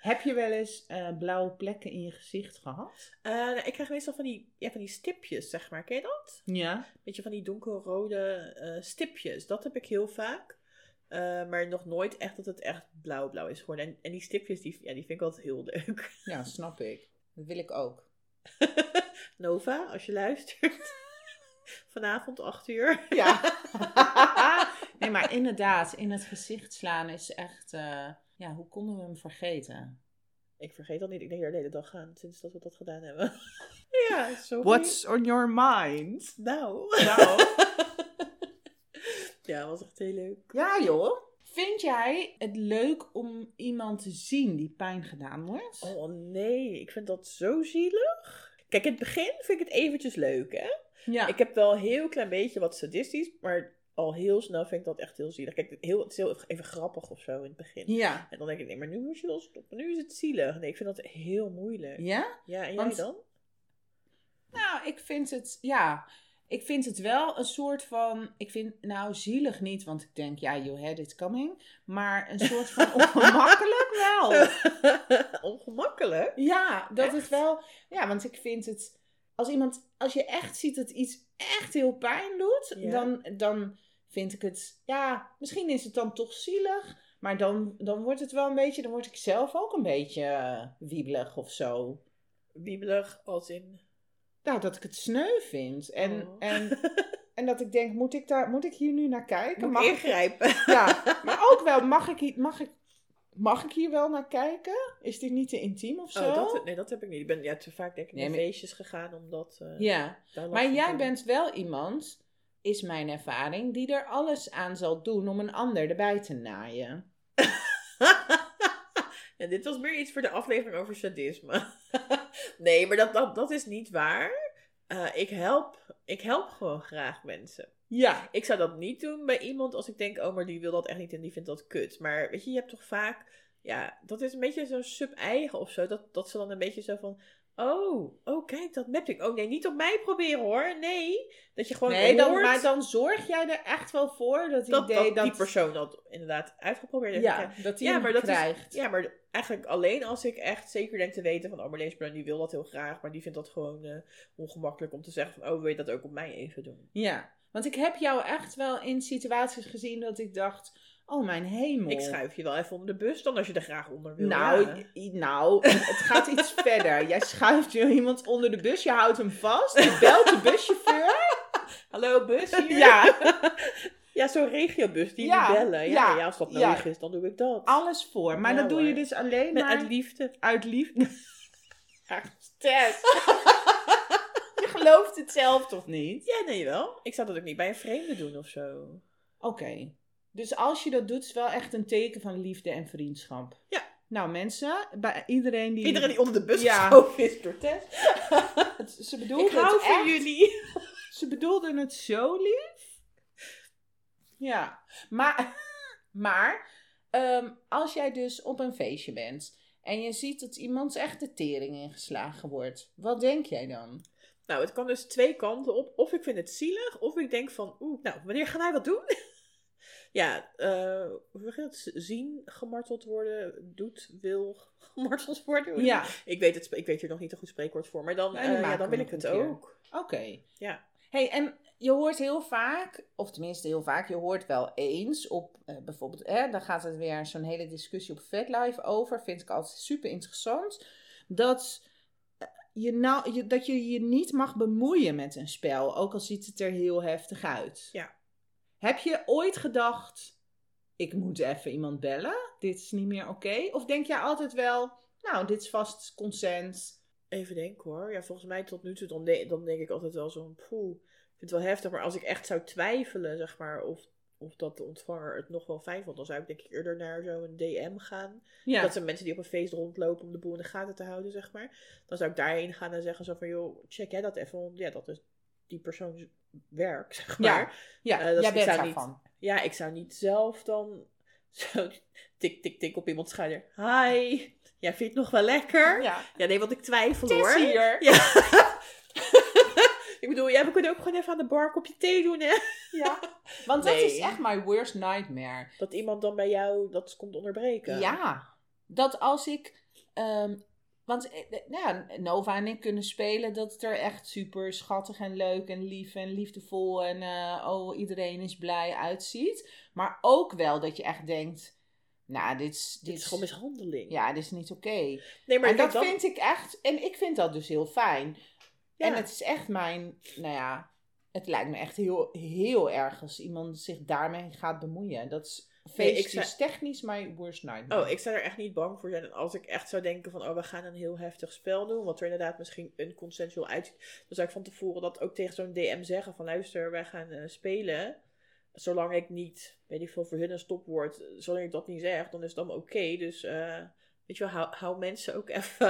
Heb je wel eens blauwe plekken in je gezicht gehad? Nou, ik krijg meestal van die stipjes, zeg maar, ken je dat? Ja. Beetje van die donkerrode stipjes, dat heb ik heel vaak. Maar nog nooit echt dat het echt blauw is geworden. En die stipjes, die vind ik altijd heel leuk. Ja, snap ik. Dat wil ik ook. Nova, als je luistert. Vanavond 8:00. Ja. Nee, maar inderdaad, in het gezicht slaan is echt... ja, hoe konden we hem vergeten? Ik vergeet dat niet. Ik denk hier de hele dag aan, sinds dat we dat gedaan hebben. Ja, sorry. What's on your mind? Nou... Ja, dat was echt heel leuk. Ja, joh. Vind jij het leuk om iemand te zien die pijn gedaan wordt? Oh nee, ik vind dat zo zielig. Kijk, in het begin vind ik het eventjes leuk, hè? Ja. Ik heb wel een heel klein beetje wat sadistisch, maar al heel snel vind ik dat echt heel zielig. Kijk, het is heel even grappig of zo in het begin. Ja. En dan denk ik, nee, maar nu moet je wel stoppen. Nu is het zielig. Nee, ik vind dat heel moeilijk. Ja? Ja, en jij dan? Nou, ik vind het... Ja... Ik vind het wel een soort van... Ik vind nou zielig niet, want ik denk... Ja, you had it coming. Maar een soort van ongemakkelijk wel. Ongemakkelijk? Ja, dat is wel... Ja, want ik vind het... Als je echt ziet dat iets echt heel pijn doet... Ja. Dan vind ik het... Ja, misschien is het dan toch zielig. Maar dan wordt het wel een beetje... Dan word ik zelf ook een beetje wiebelig of zo. Wiebelig als in... Nou, dat ik het sneu vind. En dat ik denk, moet ik hier nu naar kijken? Mag ik ingrijpen? Ja, maar ook wel, mag ik hier wel naar kijken? Is dit niet te intiem of zo? Nee, dat heb ik niet. Ik ben te vaak denk ik naar feestjes gegaan, omdat... ja, maar jij bent wel iemand, is mijn ervaring, die er alles aan zal doen om een ander erbij te naaien. Ja, dit was meer iets voor de aflevering over sadisme. Nee, maar dat is niet waar. Ik help gewoon graag mensen. Ja. Ik zou dat niet doen bij iemand als ik denk... Oh, maar die wil dat echt niet en die vindt dat kut. Maar weet je, je hebt toch vaak... Ja, dat is een beetje zo'n sub-eigen of zo. Dat ze dan een beetje zo van... Oh, kijk, dat map ik. Oh nee, niet op mij proberen hoor. Nee, dat je gewoon hoort. Maar dan zorg jij er echt wel voor dat die persoon dat inderdaad uitgeprobeerd heeft. Ja, dat die maar dat krijgt. Is, ja, maar eigenlijk alleen als ik echt zeker denk te weten van... Oh, maar deze persoon die wil dat heel graag. Maar die vindt dat gewoon ongemakkelijk om te zeggen van... Oh, wil je dat ook op mij even doen? Ja, want ik heb jou echt wel in situaties gezien dat ik dacht... Oh, mijn hemel. Ik schuif je wel even onder de bus dan als je er graag onder wil. Nou, het gaat iets verder. Jij schuift iemand onder de bus, je houdt hem vast, je belt de buschauffeur. Hallo, bus hier? Ja. Ja, zo'n regiobus die ja, bellen. Ja, ja, als dat nodig is, dan doe ik dat. Alles voor. Maar dat doe je dus alleen maar... Uit liefde. Uit liefde. Ach, Tess. Je gelooft het zelf toch niet? Ja, nee wel. Ik zou dat ook niet bij een vreemde doen of zo. Oké. Dus als je dat doet, is wel echt een teken van liefde en vriendschap. Ja. Nou mensen, bij iedereen die onder de bus geschoven is door Tess. Ze bedoelde het echt. Ik hou van jullie. Ze bedoelden het zo lief. Ja, maar als jij dus op een feestje bent en je ziet dat iemands echte tering ingeslagen wordt, wat denk jij dan? Nou, het kan dus twee kanten op. Of ik vind het zielig, of ik denk van, wanneer gaan wij wat doen? Ja, zien, gemarteld worden, wil gemarteld worden. Ja. Ik weet er nog niet een goed spreekwoord voor, maar dan wil ik het ook. Oké. Ja. Hey, en je hoort heel vaak, of tenminste heel vaak, je hoort wel eens op bijvoorbeeld, dan gaat het weer zo'n hele discussie op Fetlife over, vind ik altijd super interessant, dat je je niet mag bemoeien met een spel, ook al ziet het er heel heftig uit. Ja. Heb je ooit gedacht, ik moet even iemand bellen, dit is niet meer oké? Of denk jij altijd wel, dit is vast consent? Even denken hoor, ja, volgens mij tot nu toe, dan denk ik altijd wel zo'n ik vind het wel heftig, maar als ik echt zou twijfelen, zeg maar, of dat de ontvanger het nog wel fijn vond, dan zou ik denk ik eerder naar zo'n DM gaan. Ja. Dat zijn mensen die op een feest rondlopen om de boel in de gaten te houden, zeg maar. Dan zou ik daarheen gaan en zeggen zo van, joh, check jij dat even, ja, dat is die persoons werk, zeg maar. Ja, ja, jij bent daarvan. Ja, ik zou niet zelf dan zo tik, tik, tik op iemands schouder. Hi, jij vindt het nog wel lekker? Ja, nee, want ik twijfel hoor. Het is hier. Ja. Ik bedoel, we kunnen ook gewoon even aan de bar een kopje thee doen, hè? Ja, want dat is echt my worst nightmare. Dat iemand dan bij jou dat komt onderbreken. Ja, dat als ik... want Nova en ik kunnen spelen dat het er echt super schattig en leuk en lief en liefdevol en iedereen is blij uitziet. Maar ook wel dat je echt denkt... Dit is gewoon mishandeling. Ja, dit is niet oké. Nee, maar en dat vind ik echt... En ik vind dat dus heel fijn... Ja. En het is echt het lijkt me echt heel, heel erg als iemand zich daarmee gaat bemoeien. Dat is technisch my worst nightmare. Oh, ik zou er echt niet bang voor zijn. En als ik echt zou denken van, we gaan een heel heftig spel doen, wat er inderdaad misschien een consensual uitziet, dan zou ik van tevoren dat ook tegen zo'n DM zeggen van, luister, wij gaan spelen. Zolang ik niet, weet ik veel, voor hun een stopwoord, zolang ik dat niet zeg, dan is het dan oké. Dus... weet je wel, hou mensen ook even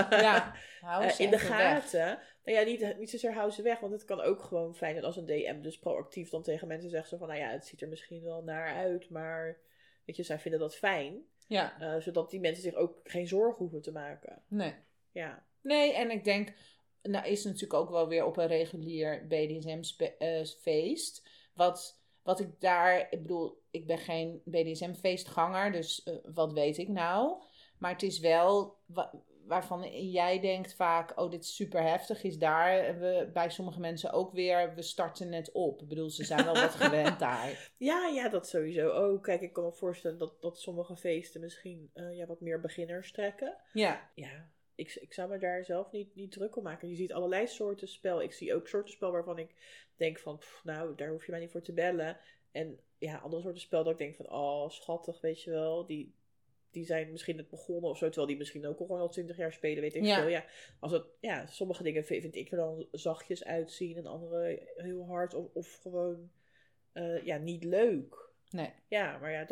in de gaten. Weg. Nou ja, niet zozeer hou ze weg. Want het kan ook gewoon fijn zijn als een DM dus proactief dan tegen mensen zegt. Zo van, het ziet er misschien wel naar uit. Maar weet je, zij vinden dat fijn. Ja. Zodat die mensen zich ook geen zorgen hoeven te maken. Nee. Ja. Nee, en ik denk, is natuurlijk ook wel weer op een regulier BDSM feest. Wat ik daar, ik bedoel, ik ben geen BDSM feestganger. Dus wat weet ik nou? Maar het is wel waarvan jij denkt vaak, dit is super heftig, is daar bij sommige mensen ook weer, we starten net op. Ik bedoel, ze zijn wel wat gewend daar. Ja, dat sowieso ook. Kijk, ik kan me voorstellen dat sommige feesten misschien wat meer beginners trekken. Ja. Ja, ik zou me daar zelf niet druk om maken. Je ziet allerlei soorten spel. Ik zie ook soorten spel waarvan ik denk van, daar hoef je mij niet voor te bellen. En ja, andere soorten spel dat ik denk van, schattig, weet je wel, die zijn misschien net begonnen of zo, terwijl die misschien ook al gewoon al 20 jaar spelen, weet ik veel. Ja, sommige dingen vind ik er dan zachtjes uitzien en andere heel hard of gewoon niet leuk. Nee. Ja, maar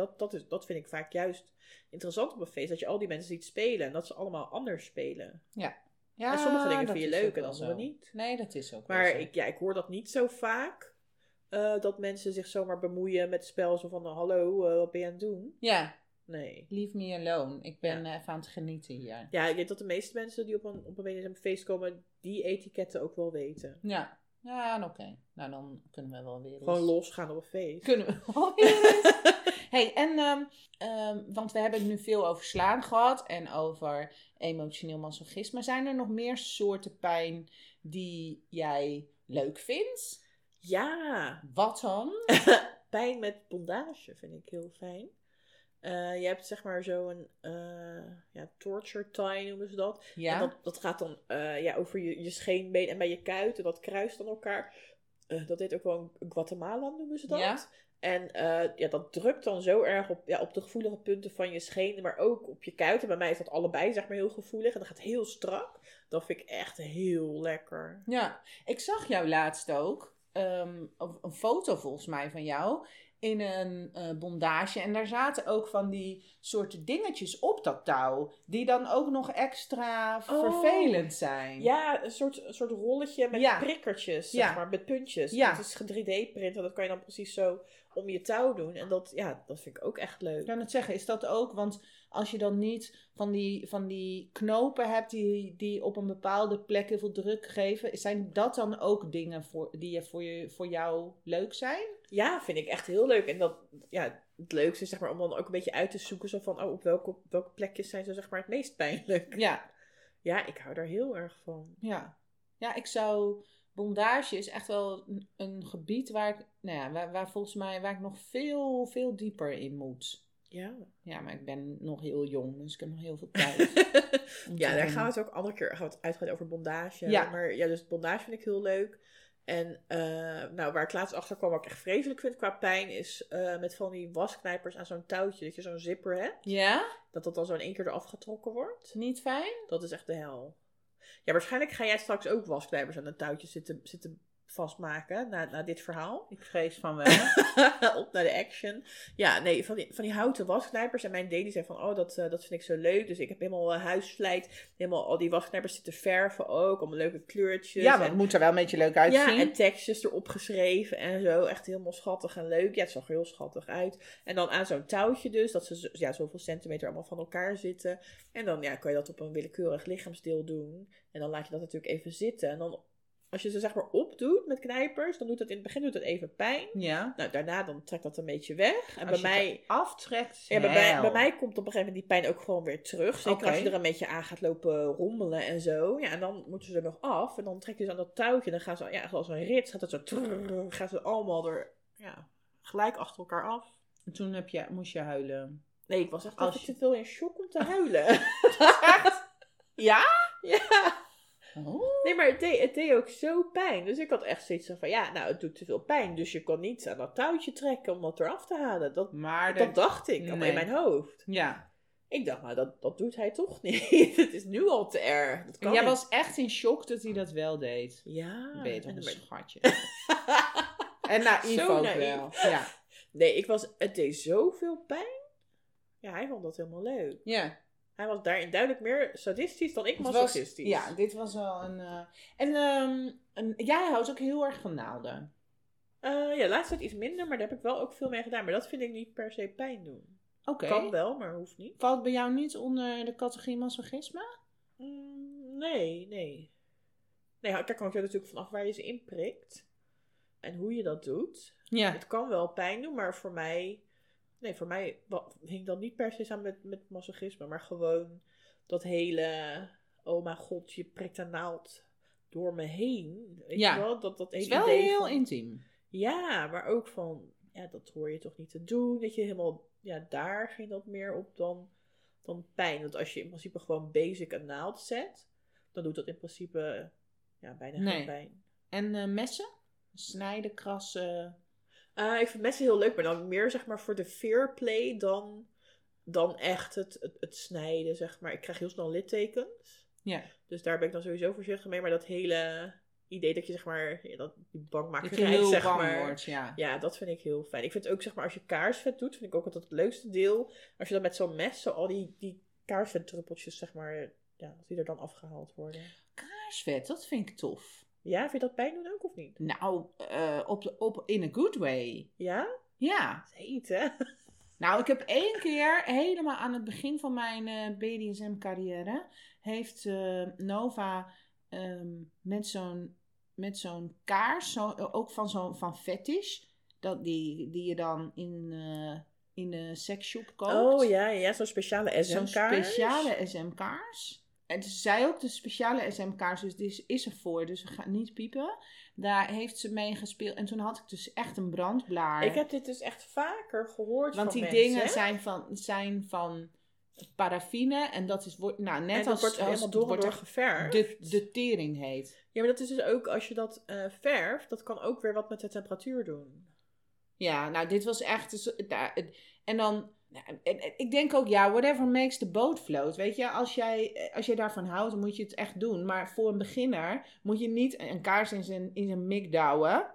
dat vind ik vaak juist interessant op een feest, dat je al die mensen ziet spelen en dat ze allemaal anders spelen. Ja. Ja. En sommige dingen vind je leuk en andere niet. Nee, dat is ook. Maar ik hoor dat niet zo vaak. Dat mensen zich zomaar bemoeien met spel zo van, hallo, wat ben je aan het doen? Ja. Nee. Leave me alone. Ik ben even aan het genieten hier. Ja, ik denk dat de meeste mensen die op een BDSM-feest komen, die etiketten ook wel weten. Ja. Ja, oké. Nou, dan kunnen we wel weer eens... Gewoon losgaan op een feest. Kunnen we wel weer eens. Hey, en... want we hebben het nu veel over slaan gehad en over emotioneel masochisme. Zijn er nog meer soorten pijn die jij leuk vindt? Ja. Wat dan? Pijn met bondage vind ik heel fijn. Je hebt zeg maar zo'n torture tie noemen ze dat. Ja. En dat gaat dan over je scheenbeen en bij je kuiten. Dat kruist dan elkaar. Dat heet ook wel een Guatemala noemen ze dat. Ja. En dat drukt dan zo erg op de gevoelige punten van je schenen, maar ook op je kuiten. Bij mij is dat allebei zeg maar heel gevoelig en dat gaat heel strak. Dat vind ik echt heel lekker. Ja, ik zag jou laatst ook. Een foto volgens mij van jou in een bondage. En daar zaten ook van die soorten dingetjes op dat touw. Die dan ook nog extra vervelend zijn. Ja, een soort rolletje met prikkertjes, zeg maar, met puntjes. Ja. Dat is 3D-printen. Dat kan je dan precies zo om je touw doen. En dat vind ik ook echt leuk. Ik kan het zeggen, is dat ook? Want als je dan niet van die knopen hebt die op een bepaalde plek heel veel druk geven, zijn dat dan ook dingen die voor jou leuk zijn? Ja, vind ik echt heel leuk. En dat, het leukste is zeg maar om dan ook een beetje uit te zoeken zo van, op welke plekjes zijn ze zeg maar het meest pijnlijk. Ja. Ja, ik hou daar heel erg van. Ja. Ja, ik zou... Bondage is echt wel een gebied waar ik nog veel, veel dieper in moet. Ja. Ja, maar ik ben nog heel jong, dus ik heb nog heel veel tijd. Daar gaan we het ook andere keer uitgaan over bondage. Ja. Maar ja, dus bondage vind ik heel leuk. En waar ik laatst achter kwam, wat ik echt vreselijk vind qua pijn, is met van die wasknijpers aan zo'n touwtje, dat je zo'n zipper hebt. Ja. Dat dan zo in één keer eraf getrokken wordt. Niet fijn? Dat is echt de hel. Ja, waarschijnlijk ga jij straks ook wasknijpers aan een touwtje zitten vastmaken na dit verhaal. Ik vrees van wel. Op naar de action. Ja, nee, van die houten wasknijpers. En mijn daddy zei van, dat vind ik zo leuk. Dus ik heb helemaal huisvlijt. Helemaal al die wasknijpers zitten verven ook. Allemaal leuke kleurtjes. Ja, want het moet er wel een beetje leuk uitzien. Ja, en tekstjes erop geschreven en zo. Echt helemaal schattig en leuk. Ja, het zag heel schattig uit. En dan aan zo'n touwtje dus. Dat ze zoveel centimeter allemaal van elkaar zitten. En dan kan je dat op een willekeurig lichaamsdeel doen. En dan laat je dat natuurlijk even zitten. En dan... Als je ze zeg maar opdoet met knijpers, dan doet dat in het begin even pijn. Ja. Nou, daarna dan trekt dat een beetje weg. En als bij mij aftrekt. Ja, bij mij komt op een gegeven moment die pijn ook gewoon weer terug. Zeker als je er een beetje aan gaat lopen rommelen en zo. Ja, en dan moeten ze er nog af. En dan trek je ze aan dat touwtje. Dan gaan ze als een rits. Gaat dat zo. Trrr, gaan ze allemaal er gelijk achter elkaar af. En toen moest je huilen. Nee, ik was echt als je te veel in shock om te huilen. Echt? Ja? Ja. Oh. Nee, maar het deed ook zo pijn. Dus ik had echt zoiets van, het doet te veel pijn. Dus je kon niet aan dat touwtje trekken om dat eraf te halen. Dat dacht ik allemaal in mijn hoofd. Ja. Ik dacht, dat doet hij toch niet. Het is nu al te erg. Dat kan jij was echt in shock dat hij dat wel deed. Ja. Ben je toch een schatje. En naïef ook wel. Ja. Nee, het deed zoveel pijn. Ja, hij vond dat helemaal leuk. Ja. Hij was daarin duidelijk meer sadistisch dan ik masochistisch. Ja, dit was wel een... jij houdt ook heel erg van naalden. Laatst tijd iets minder, maar daar heb ik wel ook veel mee gedaan. Maar dat vind ik niet per se pijn doen. Okay. Kan wel, maar hoeft niet. Valt bij jou niet onder de categorie masochisme? Nee. Nee, daar kan ik er natuurlijk vanaf waar je ze inprikt. En hoe je dat doet. Ja. Het kan wel pijn doen, maar voor mij... Nee, voor mij hing dat niet per se samen met masochisme. Maar gewoon dat hele... Oh mijn god, je prikt een naald door me heen. Weet je wel? Dat hele idee. Het is wel heel intiem. Ja, maar ook van... Ja, dat hoor je toch niet te doen. Dat je helemaal... Ja, daar ging dat meer op dan pijn. Want als je in principe gewoon basic een naald zet... Dan doet dat in principe... Ja, bijna geen pijn. En messen? Snijden, krassen... ik vind messen heel leuk, maar dan meer zeg maar voor de fairplay dan echt het snijden, zeg maar. Ik krijg heel snel littekens. Ja. Dus daar ben ik dan sowieso voorzichtig mee. Maar dat hele idee dat je zeg maar die bankmakerij, zeg maar. Wordt, ja. Ja, dat vind ik heel fijn. Ik vind ook zeg maar als je kaarsvet doet, vind ik ook altijd het leukste deel. Als je dan met zo'n mes, zo al die kaarsvetdruppeltjes, zeg maar, ja, als die er dan afgehaald worden. Kaarsvet, dat vind ik tof. Ja, vind je dat pijn doen ook of niet? Nou, in a good way. Ja? Ja. Heet, hè? Nou, ik heb 1 keer, helemaal aan het begin van mijn BDSM-carrière, heeft Nova met zo'n kaars, ook van fetish, die je dan in de seksshop koopt. Oh ja, zo'n speciale SM-kaars. En zij ook, de speciale SM-kaars, dus is ervoor, dus ga niet piepen. Daar heeft ze mee gespeeld. En toen had ik dus echt een brandblaar. Ik heb dit dus echt vaker gehoord van mensen. Want die dingen zijn van paraffine. En dat is, nou, net als het helemaal door geverfd. De tering heet. Ja, maar dat is dus ook, als je dat verft, dat kan ook weer wat met de temperatuur doen. Ja, nou, dit was echt... Dus, en dan... En ik denk ook, ja, whatever makes the boat float. Weet je, als jij daarvan houdt, dan moet je het echt doen. Maar voor een beginner moet je niet een kaars in zijn mik douwen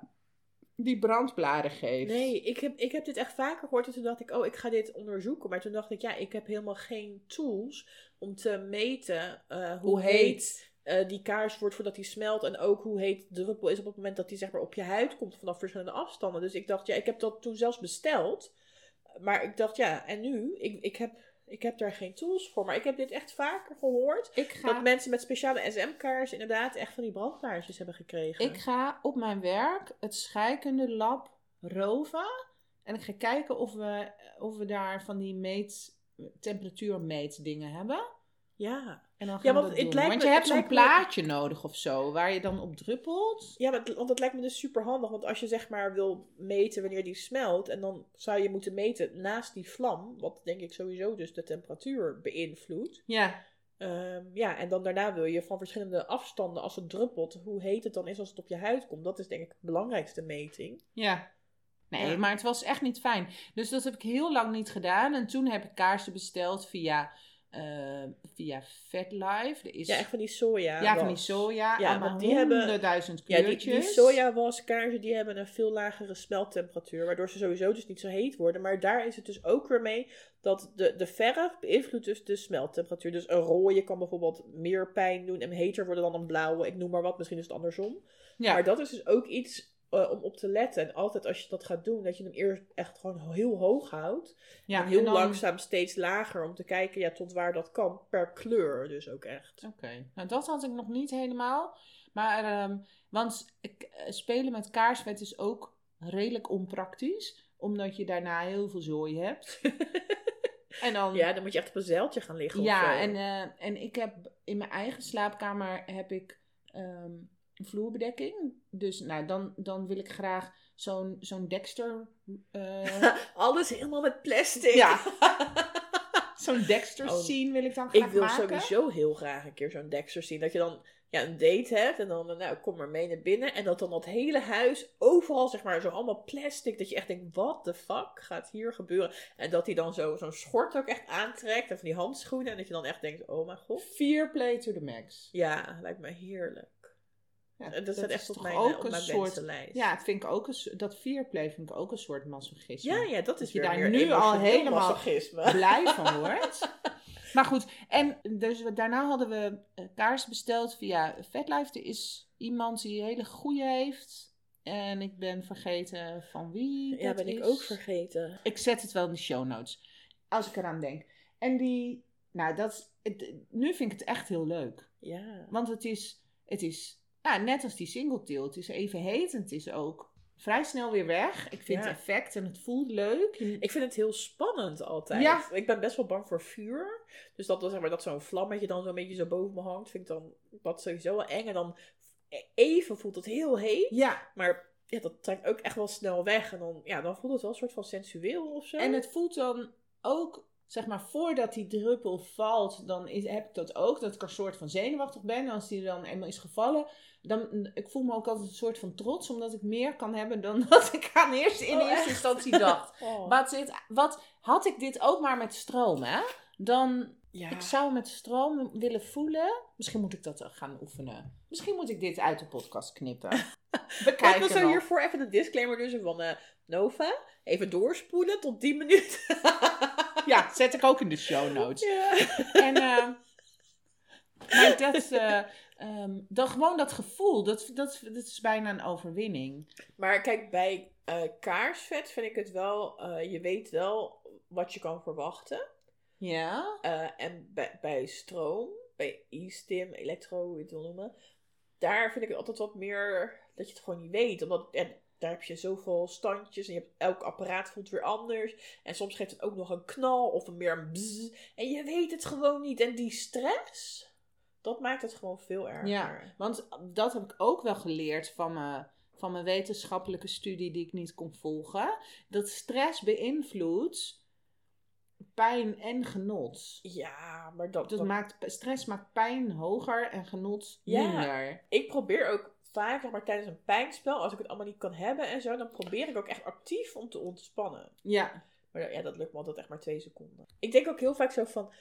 die brandbladen geeft. Nee, ik heb dit echt vaker gehoord. En toen dacht ik, oh, ik ga dit onderzoeken. Maar toen dacht ik, ja, ik heb helemaal geen tools om te meten hoe heet die kaars wordt voordat die smelt. En ook hoe heet de druppel is op het moment dat die, zeg maar, op je huid komt vanaf verschillende afstanden. Dus ik dacht, ja, ik heb dat toen zelfs besteld. Maar ik dacht, ja, en nu? Ik heb daar geen tools voor. Maar ik heb dit echt vaker gehoord. Dat mensen met speciale SM-kaars inderdaad echt van die brandkaarsjes hebben gekregen. Ik ga op mijn werk het schijkende lab roven. En ik ga kijken of we daar van die temperatuurmeetdingen hebben. Ja. En dan gaan we dat doen. Want je hebt zo'n plaatje nodig of zo, waar je dan op druppelt. Ja, want dat lijkt me dus super handig. Want als je, zeg maar, wil meten wanneer die smelt, en dan zou je moeten meten naast die vlam, wat denk ik sowieso dus de temperatuur beïnvloedt. Ja. Ja, en dan daarna wil je van verschillende afstanden, als het druppelt, hoe heet het dan is als het op je huid komt. Dat is, denk ik, de belangrijkste meting. Ja. Nee, ja. Maar het was echt niet fijn. Dus dat heb ik heel lang niet gedaan. En toen heb ik kaarsen besteld via Fetlife. Ja, echt van die soja. Ja, van die soja. Ja, maar die hebben 1000 kleurtjes. Ja, die sojawaskaarsen, die hebben een veel lagere smelttemperatuur, waardoor ze sowieso dus niet zo heet worden. Maar daar is het dus ook weer mee dat de verf beïnvloedt dus de smelttemperatuur. Dus een rode kan bijvoorbeeld meer pijn doen en heter worden dan een blauwe. Ik noem maar wat. Misschien is het andersom. Ja. Maar dat is dus ook iets... om op te letten. En altijd als je dat gaat doen, dat je hem eerst echt gewoon heel hoog houdt. Ja, en dan langzaam steeds lager. Om te kijken, ja, tot waar dat kan. Per kleur dus ook echt. Oké. Nou, dat had ik nog niet helemaal. Maar, want spelen met kaarsvet is ook redelijk onpraktisch. Omdat je daarna heel veel zooi hebt. En dan, ja, dan moet je echt op een zeiltje gaan liggen. Ja, en ik heb in mijn eigen slaapkamer heb ik... vloerbedekking. Dus nou, dan wil ik graag zo'n Dexter... Alles helemaal met plastic. Ja. Zo'n Dexter scene wil ik dan graag maken. Ik wil sowieso heel graag een keer zo'n Dexter scene. Dat je dan, ja, een date hebt en dan, nou, kom maar mee naar binnen. En dat hele huis, overal, zeg maar, zo allemaal plastic. Dat je echt denkt, what the fuck gaat hier gebeuren? En dat hij dan zo'n schort ook echt aantrekt. En van die handschoenen. En dat je dan echt denkt, oh mijn god. 4 play to the max. Ja, lijkt me heerlijk. Ja, dat staat echt op mijn wensenlijst. Ja, dat vind ik ook dat vierplay vind ik ook een soort masochisme. Ja, dat is weer daar nu al helemaal masochisme. Blij van wordt. Maar goed, en dus daarna hadden we kaars besteld via Fetlife. Er is iemand die hele goede heeft. En ik ben vergeten van wie. Ja, ben ik ook vergeten. Ik zet het wel in de show notes. Als ik eraan denk. En die, nou, nu vind ik het echt heel leuk. Ja. Want het is ja, net als die singletail. Het is even heet en het is ook vrij snel weer weg. Ik vind het effect en het voelt leuk. Ik vind het heel spannend altijd. Ja. Ik ben best wel bang voor vuur. Dus dat, zeg maar, dat zo'n vlammetje dan zo'n beetje zo boven me hangt, vind ik dan dat sowieso wel eng. En dan even voelt het heel heet. Ja. Maar ja, dat trekt ook echt wel snel weg. En dan voelt het wel een soort van sensueel of zo. En het voelt dan ook... Zeg maar, voordat die druppel valt, dan heb ik dat ook. Dat ik een soort van zenuwachtig ben. Als die dan eenmaal is gevallen. Dan, ik voel me ook altijd een soort van trots. Omdat ik meer kan hebben dan dat ik aan eerste instantie dacht. Oh. Wat had ik dit ook maar met stroom, hè? Dan, ja. Ik zou met stroom willen voelen. Misschien moet ik dat gaan oefenen. Misschien moet ik dit uit de podcast knippen. We kijken zo hiervoor even de disclaimer dus van Nova. Even doorspoelen tot 10 minuten. Ja, zet ik ook in de show notes. Ja. En maar dan gewoon dat gevoel, dat is bijna een overwinning. Maar kijk, bij kaarsvet vind ik het wel, je weet wel wat je kan verwachten. Ja. En bij stroom, bij e-stim, elektro, hoe je het wil noemen, daar vind ik het altijd wat meer dat je het gewoon niet weet. Omdat... Daar heb je zoveel standjes en elk apparaat voelt weer anders. En soms geeft het ook nog een knal of meer een bzzz. En je weet het gewoon niet. En die stress Dat maakt het gewoon veel erger. Ja, want dat heb ik ook wel geleerd van mijn wetenschappelijke studie die ik niet kon volgen. Dat stress beïnvloedt pijn en genot. Ja, maar dat stress maakt pijn hoger en genot minder. Ja, ik probeer ook vaak, maar tijdens een pijnspel, als ik het allemaal niet kan hebben en zo, dan probeer ik ook echt actief om te ontspannen. Ja. Maar ja, dat lukt me altijd echt maar 2 seconden. Ik denk ook heel vaak zo van,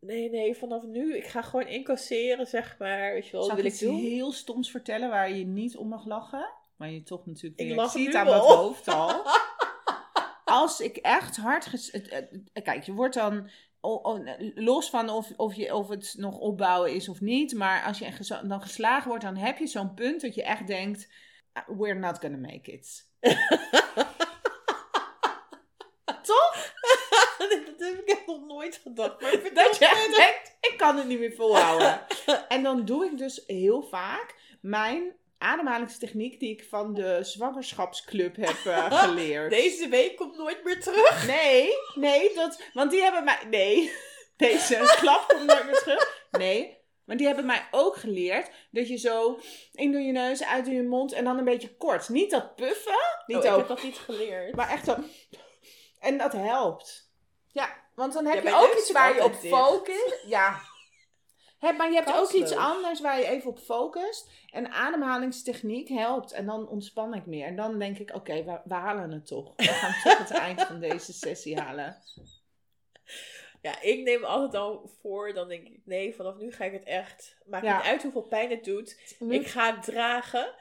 nee, vanaf nu, ik ga gewoon incasseren, zeg maar. Weet je wel, zal ik iets heel stoms vertellen waar je niet om mag lachen? Maar je toch natuurlijk weer, ik zie het aan mijn hoofd al. Als ik echt hard... Kijk, je wordt dan... Los van of het nog opbouwen is of niet. Maar als je dan geslagen wordt, dan heb je zo'n punt dat je echt denkt... We're not gonna make it. Toch? Dat heb ik echt nog nooit gedacht. Maar dat je echt denkt, ik kan het niet meer volhouden. En dan doe ik dus heel vaak mijn... ademhalingstechniek die ik van de zwangerschapsclub heb geleerd. Deze week komt nooit meer terug. Nee, want die hebben mij... Nee, deze klap komt nooit meer terug. Nee, want die hebben mij ook geleerd dat je zo in door je neus, uit door je mond en dan een beetje kort. Niet dat puffen. Niet ik heb dat niet geleerd. Maar echt dat... En dat helpt. Ja, want dan heb je ook iets waar je op focust. Ja. Maar je hebt ook iets anders waar je even op focust. En ademhalingstechniek helpt. En dan ontspan ik meer. En dan denk ik, oké, we halen het toch. We gaan toch het eind van deze sessie halen. Ja, ik neem altijd al voor. Dan denk ik, nee, vanaf nu ga ik het echt... Maakt niet uit hoeveel pijn het doet. Ik ga het dragen.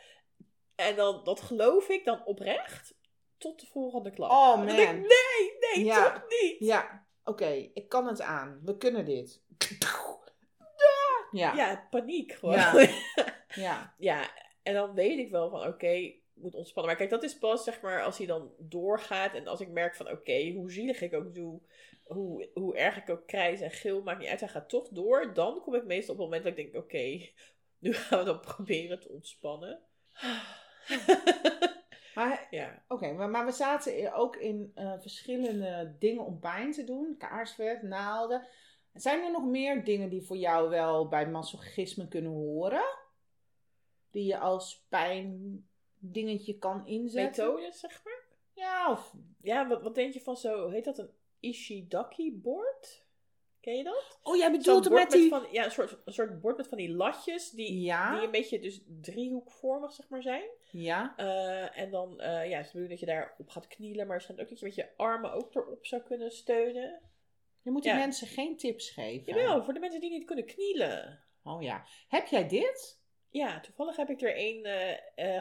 En dan, dat geloof ik dan oprecht. Tot de volgende klap. Oh man. Dan denk ik, nee, toch niet. Ja, oké, ik kan het aan. We kunnen dit. Ja, paniek gewoon. Ja, en dan weet ik wel van oké, ik moet ontspannen. Maar kijk, dat is pas zeg maar als hij dan doorgaat. En als ik merk van oké, hoe zielig ik ook doe. Hoe erg ik ook krijs en gil, maakt niet uit. Hij gaat toch door. Dan kom ik meestal op het moment dat ik denk oké, nu gaan we dan proberen te ontspannen. Maar, ja. Maar we zaten ook in verschillende dingen om pijn te doen. Kaarsvet, naalden. Zijn er nog meer dingen die voor jou wel bij masochisme kunnen horen? Die je als pijndingetje kan inzetten? Methodes, zeg maar? Ja, of... Ja, wat denk je van zo... Heet dat een Ishidaki-bord? Ken je dat? Oh, jij bedoelt met die... Van, ja, een soort bord met van die latjes... Die een beetje dus driehoekvormig, zeg maar, zijn. Ja. En dan is het bedoel dat je daarop gaat knielen... maar waarschijnlijk ook dat je met je armen ook erop zou kunnen steunen... Je moet die mensen geen tips geven. Jawel, voor de mensen die niet kunnen knielen. Oh ja. Heb jij dit? Ja, toevallig heb ik er één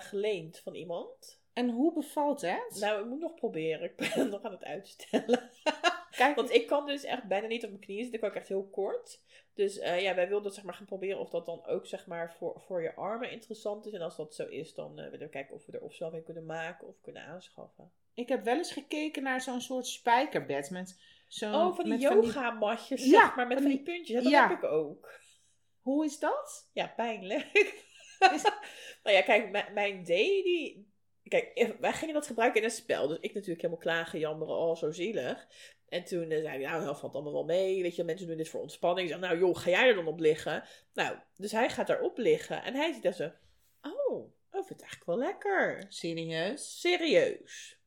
geleend van iemand. En hoe bevalt het? Nou, ik moet nog proberen. Ik ben nog aan het uitstellen. Kijk, want ik kan dus echt bijna niet op mijn knieën zitten. Ik kan ook echt heel kort. Dus wij wilden dat, zeg maar, gaan proberen of dat dan ook, zeg maar, voor je armen interessant is. En als dat zo is, dan willen we kijken of we er of zelf in kunnen maken of kunnen aanschaffen. Ik heb wel eens gekeken naar zo'n soort spijkerbed met... van die yoga-matjes, zeg maar, met van die puntjes. Dat heb ik ook. Hoe is dat? Ja, pijnlijk. Nou ja, kijk, mijn daily... Kijk, wij gingen dat gebruiken in een spel. Dus ik natuurlijk helemaal klagen, jammeren, zo zielig. En toen zei ik, nou, dat valt allemaal wel mee. Weet je, mensen doen dit voor ontspanning. Ik zei, nou joh, ga jij er dan op liggen? Nou, dus hij gaat daarop liggen. En hij ziet daar zo, ik vind het eigenlijk wel lekker. Serieus.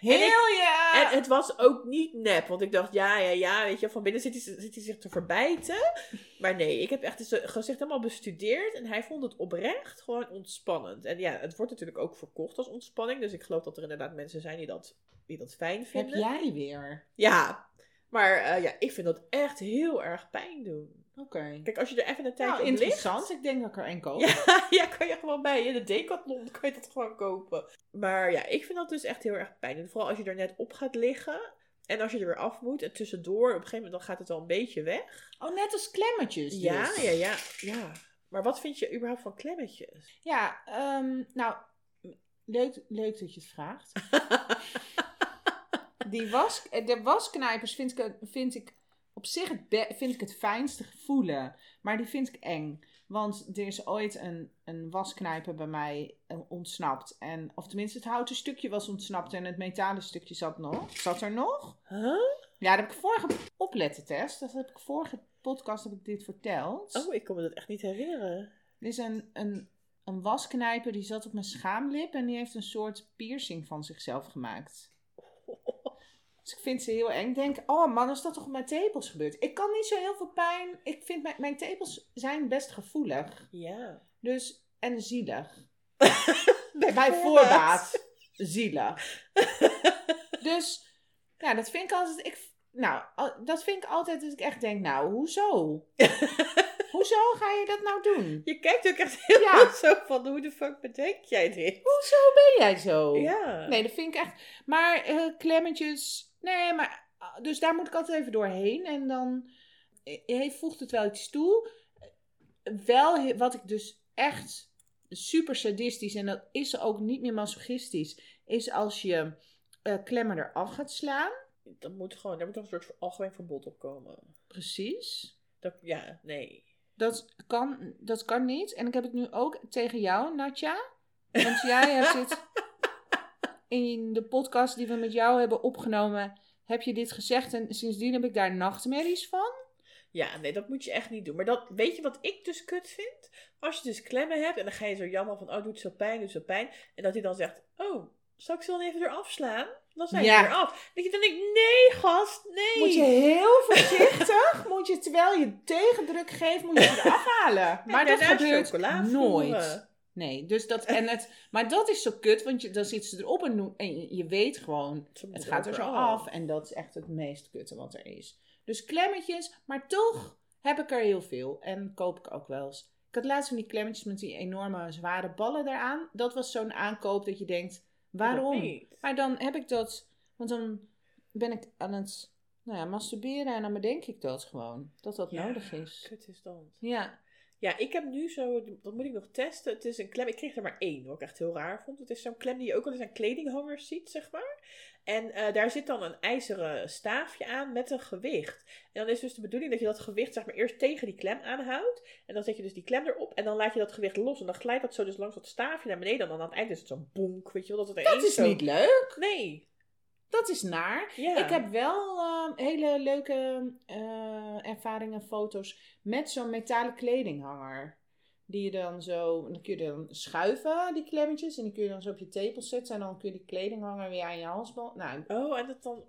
En het was ook niet nep. Want ik dacht, weet je, van binnen zit hij zich te verbijten. Maar nee, ik heb echt het gezicht helemaal bestudeerd. En hij vond het oprecht gewoon ontspannend. En ja, het wordt natuurlijk ook verkocht als ontspanning. Dus ik geloof dat er inderdaad mensen zijn die dat fijn vinden. Heb jij weer? Ja, maar ik vind dat echt heel erg pijn doen. Oké. Kijk, als je er even een tijdje op interessant. Ligt, ik denk dat ik er één koop. Ja, kan je gewoon bij. In de Decathlon kan je dat gewoon kopen. Maar ja, ik vind dat dus echt heel erg pijn. Vooral als je er net op gaat liggen. En als je er weer af moet. En tussendoor, op een gegeven moment, dan gaat het al een beetje weg. Oh, net als klemmetjes dus. Ja. Maar wat vind je überhaupt van klemmetjes? Ja, nou, leuk dat je het vraagt. De wasknijpers vind ik... Op zich vind ik het fijnste voelen. Maar die vind ik eng. Want er is ooit een wasknijper bij mij ontsnapt. En, of tenminste, het houten stukje was ontsnapt. En het metalen stukje zat er nog. Huh? Ja, dat heb ik vorige... Opletten, Tess. Dat heb ik vorige podcast heb ik dit verteld. Oh, ik kon me dat echt niet herinneren. Er is een wasknijper die zat op mijn schaamlip en die heeft een soort piercing van zichzelf gemaakt. Dus ik vind ze heel eng. Ik denk, oh man, is dat toch op mijn tepels gebeurd? Ik kan niet zo heel veel pijn. Ik vind mijn tepels zijn best gevoelig. Ja. Dus, en zielig. Bij voorbaat. Zielig. Dus, ja, dat vind ik altijd... dat vind ik altijd dat ik echt denk, nou, hoezo? Hoezo ga je dat nou doen? Je kijkt ook echt heel goed zo van, hoe de fuck bedenk jij dit? Hoezo ben jij zo? Ja. Nee, dat vind ik echt... Maar klemmetjes... Nee, maar... Dus daar moet ik altijd even doorheen. En dan voegt het wel iets toe. Wel, wat ik dus echt super sadistisch... En dat is ook niet meer masochistisch... Is als je klemmen eraf gaat slaan. Daar moet een soort algemeen verbod op komen. Precies. Dat kan niet. En ik heb het nu ook tegen jou, Natja. Want jij hebt dit... In de podcast die we met jou hebben opgenomen... Heb je dit gezegd. En sindsdien heb ik daar nachtmerries van. Ja, nee, dat moet je echt niet doen. Maar dat, weet je wat ik dus kut vind? Als je dus klemmen hebt en dan ga je zo jammer van... Oh, doet zo pijn. En dat hij dan zegt... Oh, zal ik ze dan even eraf slaan? Dan zijn ze eraf. Dat je dan denkt, nee gast, nee. Moet je heel voorzichtig, terwijl je tegendruk geeft, moet je eraf halen. Maar dat gebeurt nooit. Nee, dus maar dat is zo kut, want dan zit ze erop en je weet gewoon, het gaat er zo af. En dat is echt het meest kutte wat er is. Dus klemmetjes, maar toch heb ik er heel veel. En koop ik ook wel eens. Ik had laatst van die klemmetjes met die enorme zware ballen daaraan. Dat was zo'n aankoop dat je denkt... Waarom? Maar dan heb ik dat... Want dan ben ik aan het masturberen... en dan bedenk ik dat gewoon. Dat nodig is. Kut is dat. Ja. Ja, ik heb nu zo... Dat moet ik nog testen. Het is een klem... Ik kreeg er maar 1, wat ik echt heel raar vond. Het is zo'n klem die je ook wel eens aan kledinghangers ziet, zeg maar. En daar zit dan een ijzeren staafje aan met een gewicht. En dan is dus de bedoeling dat je dat gewicht, zeg maar, eerst tegen die klem aanhoudt. En dan zet je dus die klem erop. En dan laat je dat gewicht los. En dan glijdt dat zo dus langs dat staafje naar beneden. En dan aan het eind is het zo'n bonk, weet je wel. Dat is zo... niet leuk. Nee. Dat is naar. Ja. Ik heb wel hele leuke ervaringen, foto's met zo'n metalen kledinghanger. Die je dan zo, dan kun je dan schuiven, die klemmetjes. En die kun je dan zo op je tepels zetten. En dan kun je die kledinghanger weer aan je halsband. Nou, en dat dan,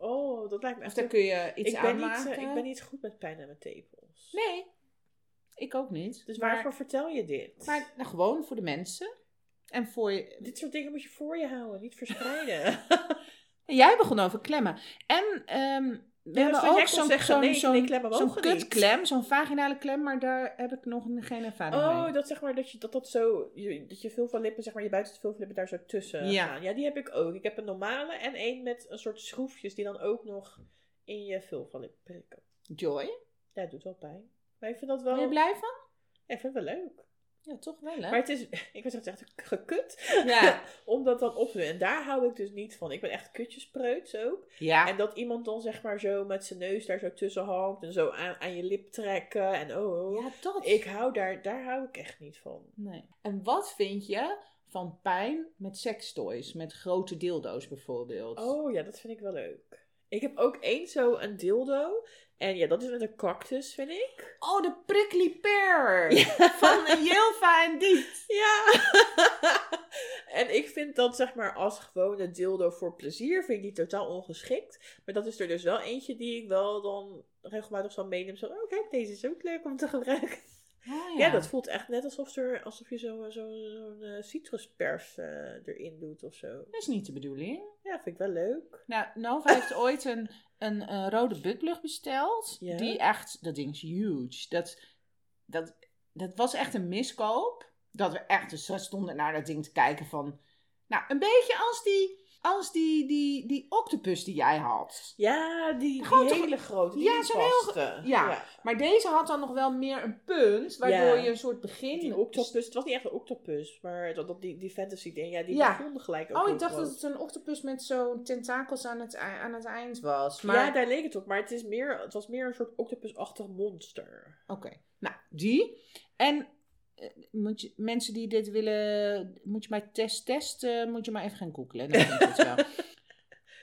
dat lijkt me echt... Of dan kun je iets aanmaken. Ik ben niet goed met pijn aan mijn tepels. Nee, ik ook niet. Dus waarvoor vertel je dit? Maar nou, gewoon voor de mensen. En voor je... Dit soort dingen moet je voor je houden, niet verspreiden. Jij begon over klemmen. En we hebben ook zo'n kutklem, zo'n vaginale klem, maar daar heb ik nog geen ervaring mee. Oh, dat zeg maar dat je veel van lippen, zeg maar, je buitenste veel van lippen daar zo tussen gaan. Ja, die heb ik ook. Ik heb een normale en één met een soort schroefjes die dan ook nog in je veel van lippen prikken. Joy? Ja, het doet wel pijn. Maar ik vind dat wel... Ben je blij van? Ja, ik vind het wel leuk. Ja, toch wel, hè? Maar het is, ik was echt gekut. Ja. Om dat dan op te doen. En daar hou ik dus niet van. Ik ben echt kutjespreuts ook. Ja. En dat iemand dan, zeg maar, zo met zijn neus daar zo tussen hangt. En zo aan je lip trekken. En ja, dat. Ik hou daar hou ik echt niet van. Nee. En wat vind je van pijn met sekstoys? Met grote dildo's bijvoorbeeld. Oh ja, dat vind ik wel leuk. Ik heb ook een dildo. En ja, dat is met een cactus, vind ik. Oh, de prickly pear. Ja. Van Jilva en Diet. Ja. En ik vind dat, zeg maar, als gewone dildo voor plezier, vind ik die totaal ongeschikt. Maar dat is er dus wel eentje die ik wel dan regelmatig zal meenemen. Zo, kijk, deze is ook leuk om te gebruiken. Ah, ja, dat voelt echt net alsof je zo'n citruspers erin doet of zo. Dat is niet de bedoeling. Ja, vind ik wel leuk. Nou, Nova heeft ooit een rode buttplug besteld. Ja. Die echt, dat ding is huge. Dat was echt een miskoop. Dat we echt dus stonden naar dat ding te kijken van... Nou, een beetje als die octopus die jij had. Ja, die hele grote. Die paste. Ja, maar deze had dan nog wel meer een punt. Waardoor je een soort begin... Die octopus. Het was niet echt een octopus. Maar die fantasy ding. Ja, die begon gelijk ook. Oh, ik dacht dat het een octopus met zo'n tentakels aan het eind was. Maar... Ja, daar leek het op. Maar het was meer een soort octopusachtig monster. Oké. Nou, die. En... mensen die dit willen, moet je maar testen, moet je maar even gaan googlen. Dan vind ik het wel.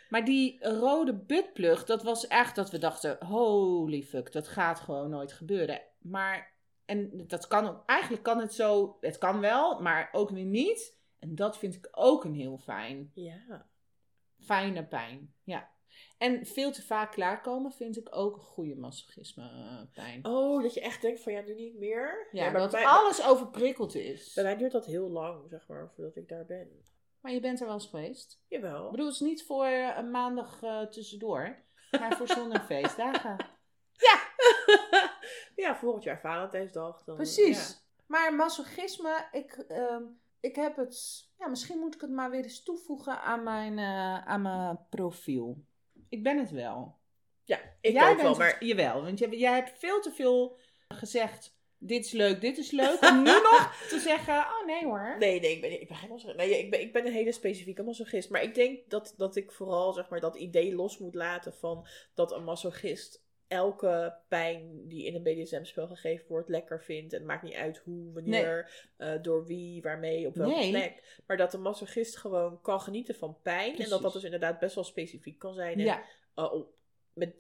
Maar die rode buttplug, dat was echt dat we dachten, holy fuck, dat gaat gewoon nooit gebeuren. Maar, en dat kan ook, eigenlijk kan het zo, het kan wel, maar ook weer niet. En dat vind ik ook een heel fijn. Ja. Fijne pijn, ja. En veel te vaak klaarkomen vind ik ook een goede masochisme pijn. Oh, dat je echt denkt van ja, nu niet meer. Ja, maar dat bij, alles overprikkeld is. Bij mij duurt dat heel lang, zeg maar, voordat ik daar ben. Maar je bent er wel eens geweest? Jawel. Ik bedoel, het is niet voor een maandag tussendoor, maar voor zonder feestdagen. Ja! Ja, volgend jaar Valentijnsdag. Dan, precies. Ja. Maar masochisme, ik heb het... Ja, misschien moet ik het maar weer eens toevoegen aan mijn profiel. Ik ben het wel. Ja, ik ook wel, maar... Het, jawel, want jij hebt veel te veel gezegd... dit is leuk, om nu nog te zeggen, oh nee hoor. Nee, ik ben geen masochist. Nee, ik ben een hele specifieke masochist. Maar ik denk dat ik vooral, zeg maar, dat idee los moet laten van dat een masochist elke pijn die in een BDSM-spel gegeven wordt lekker vindt. En het maakt niet uit hoe, wanneer, door wie, waarmee, op welke plek. Maar dat een masochist gewoon kan genieten van pijn. Precies. En dat dus inderdaad best wel specifiek kan zijn. En, ja.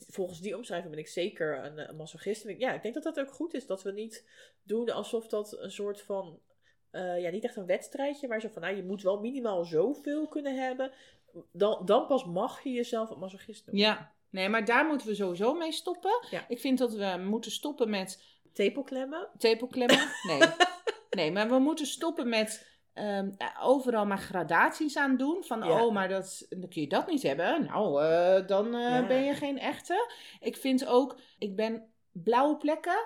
Volgens die omschrijving ben ik zeker een masochist. Ja, ik denk dat dat ook goed is. Dat we niet doen alsof dat een soort van... niet echt een wedstrijdje. Maar zo van, nou, je moet wel minimaal zoveel kunnen hebben. Dan pas mag je jezelf een masochist doen. Ja, nee, maar daar moeten we sowieso mee stoppen. Ja. Ik vind dat we moeten stoppen met... Tepelklemmen? Nee, maar we moeten stoppen met... overal maar gradaties aan doen. Van, maar dan kun je dat niet hebben. Nou, dan ben je geen echte. Ik vind ook... Ik ben blauwe plekken.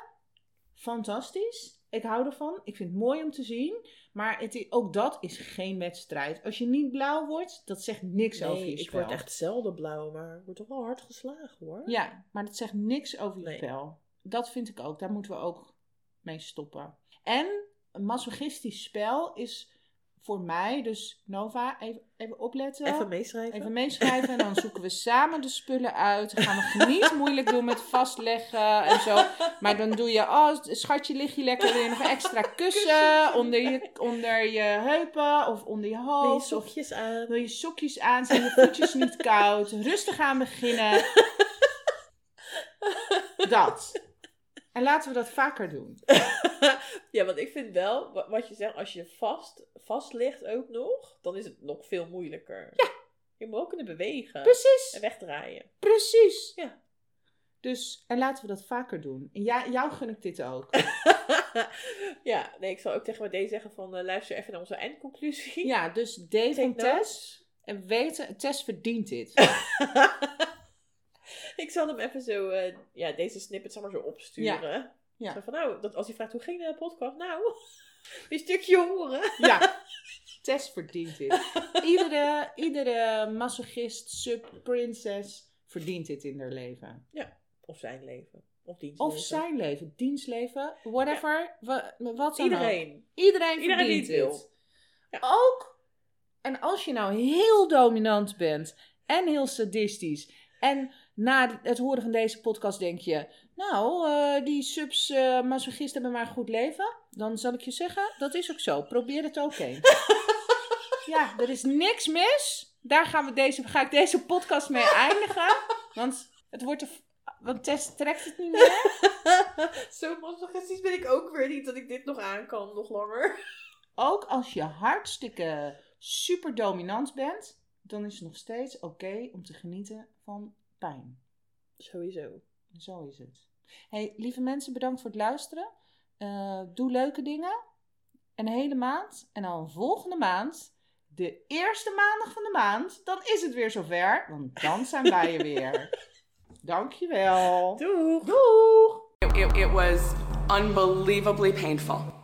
Fantastisch. Ik hou ervan. Ik vind het mooi om te zien. Maar ook dat is geen wedstrijd. Als je niet blauw wordt, dat zegt niks over je spel. Ik word echt zelden blauw, maar ik word toch wel hard geslagen, hoor. Ja, maar dat zegt niks over je spel. Dat vind ik ook. Daar moeten we ook mee stoppen. En een masochistisch spel is... Voor mij, dus Nova, even opletten. Even meeschrijven. En dan zoeken we samen de spullen uit. Dan gaan we niet moeilijk doen met vastleggen en zo. Maar dan doe je, schatje, lig je lekker. Wil je nog extra kussen onder je heupen of onder je hoofd? Wil je sokjes aan? Zijn je voetjes niet koud? Rustig aan beginnen. Dat. En laten we dat vaker doen. Ja, want ik vind wel, wat je zegt, als je vast ligt ook nog, dan is het nog veel moeilijker. Ja. Je moet ook kunnen bewegen. Precies. En wegdraaien. Precies. Ja. Dus, en laten we dat vaker doen. En jou gun ik dit ook. Ja, nee, ik zal ook tegen mijn D zeggen van, luister even naar onze eindconclusie. Ja, dus D van Tess. En weten, Tess verdient dit. Ik zal hem even zo, deze snippet zal maar zo opsturen. Ja. Ja. Zo van, nou, als hij vraagt hoe ging de podcast, nou, een stukje horen. Ja, Tess verdient dit. Iedere masochist, sub-princess verdient dit in haar leven. Ja, of zijn leven. Of dienstleven. Of zijn leven, dienstleven, whatever. Ja. Wat dan iedereen. Iedereen verdient dit. Ja. Ook, en als je nou heel dominant bent en heel sadistisch en... Na het horen van deze podcast denk je... Nou, die subs masochisten hebben maar een goed leven. Dan zal ik je zeggen, dat is ook zo. Probeer het ook eens. Ja, er is niks mis. Daar ga ik deze podcast mee eindigen. Want het wordt... Want Tess trekt het niet meer. Zo masochistisch ben ik ook weer niet dat ik dit nog aan kan. Nog langer. Ook als je hartstikke super dominant bent... Dan is het nog steeds oké om te genieten van... pijn. Sowieso. Zo is het. Hey, lieve mensen, bedankt voor het luisteren. Doe leuke dingen. Een hele maand. En dan volgende maand, de eerste maandag van de maand, dan is het weer zover. Want dan zijn wij er weer. Dankjewel. Doeg. Doeg. It was unbelievably painful.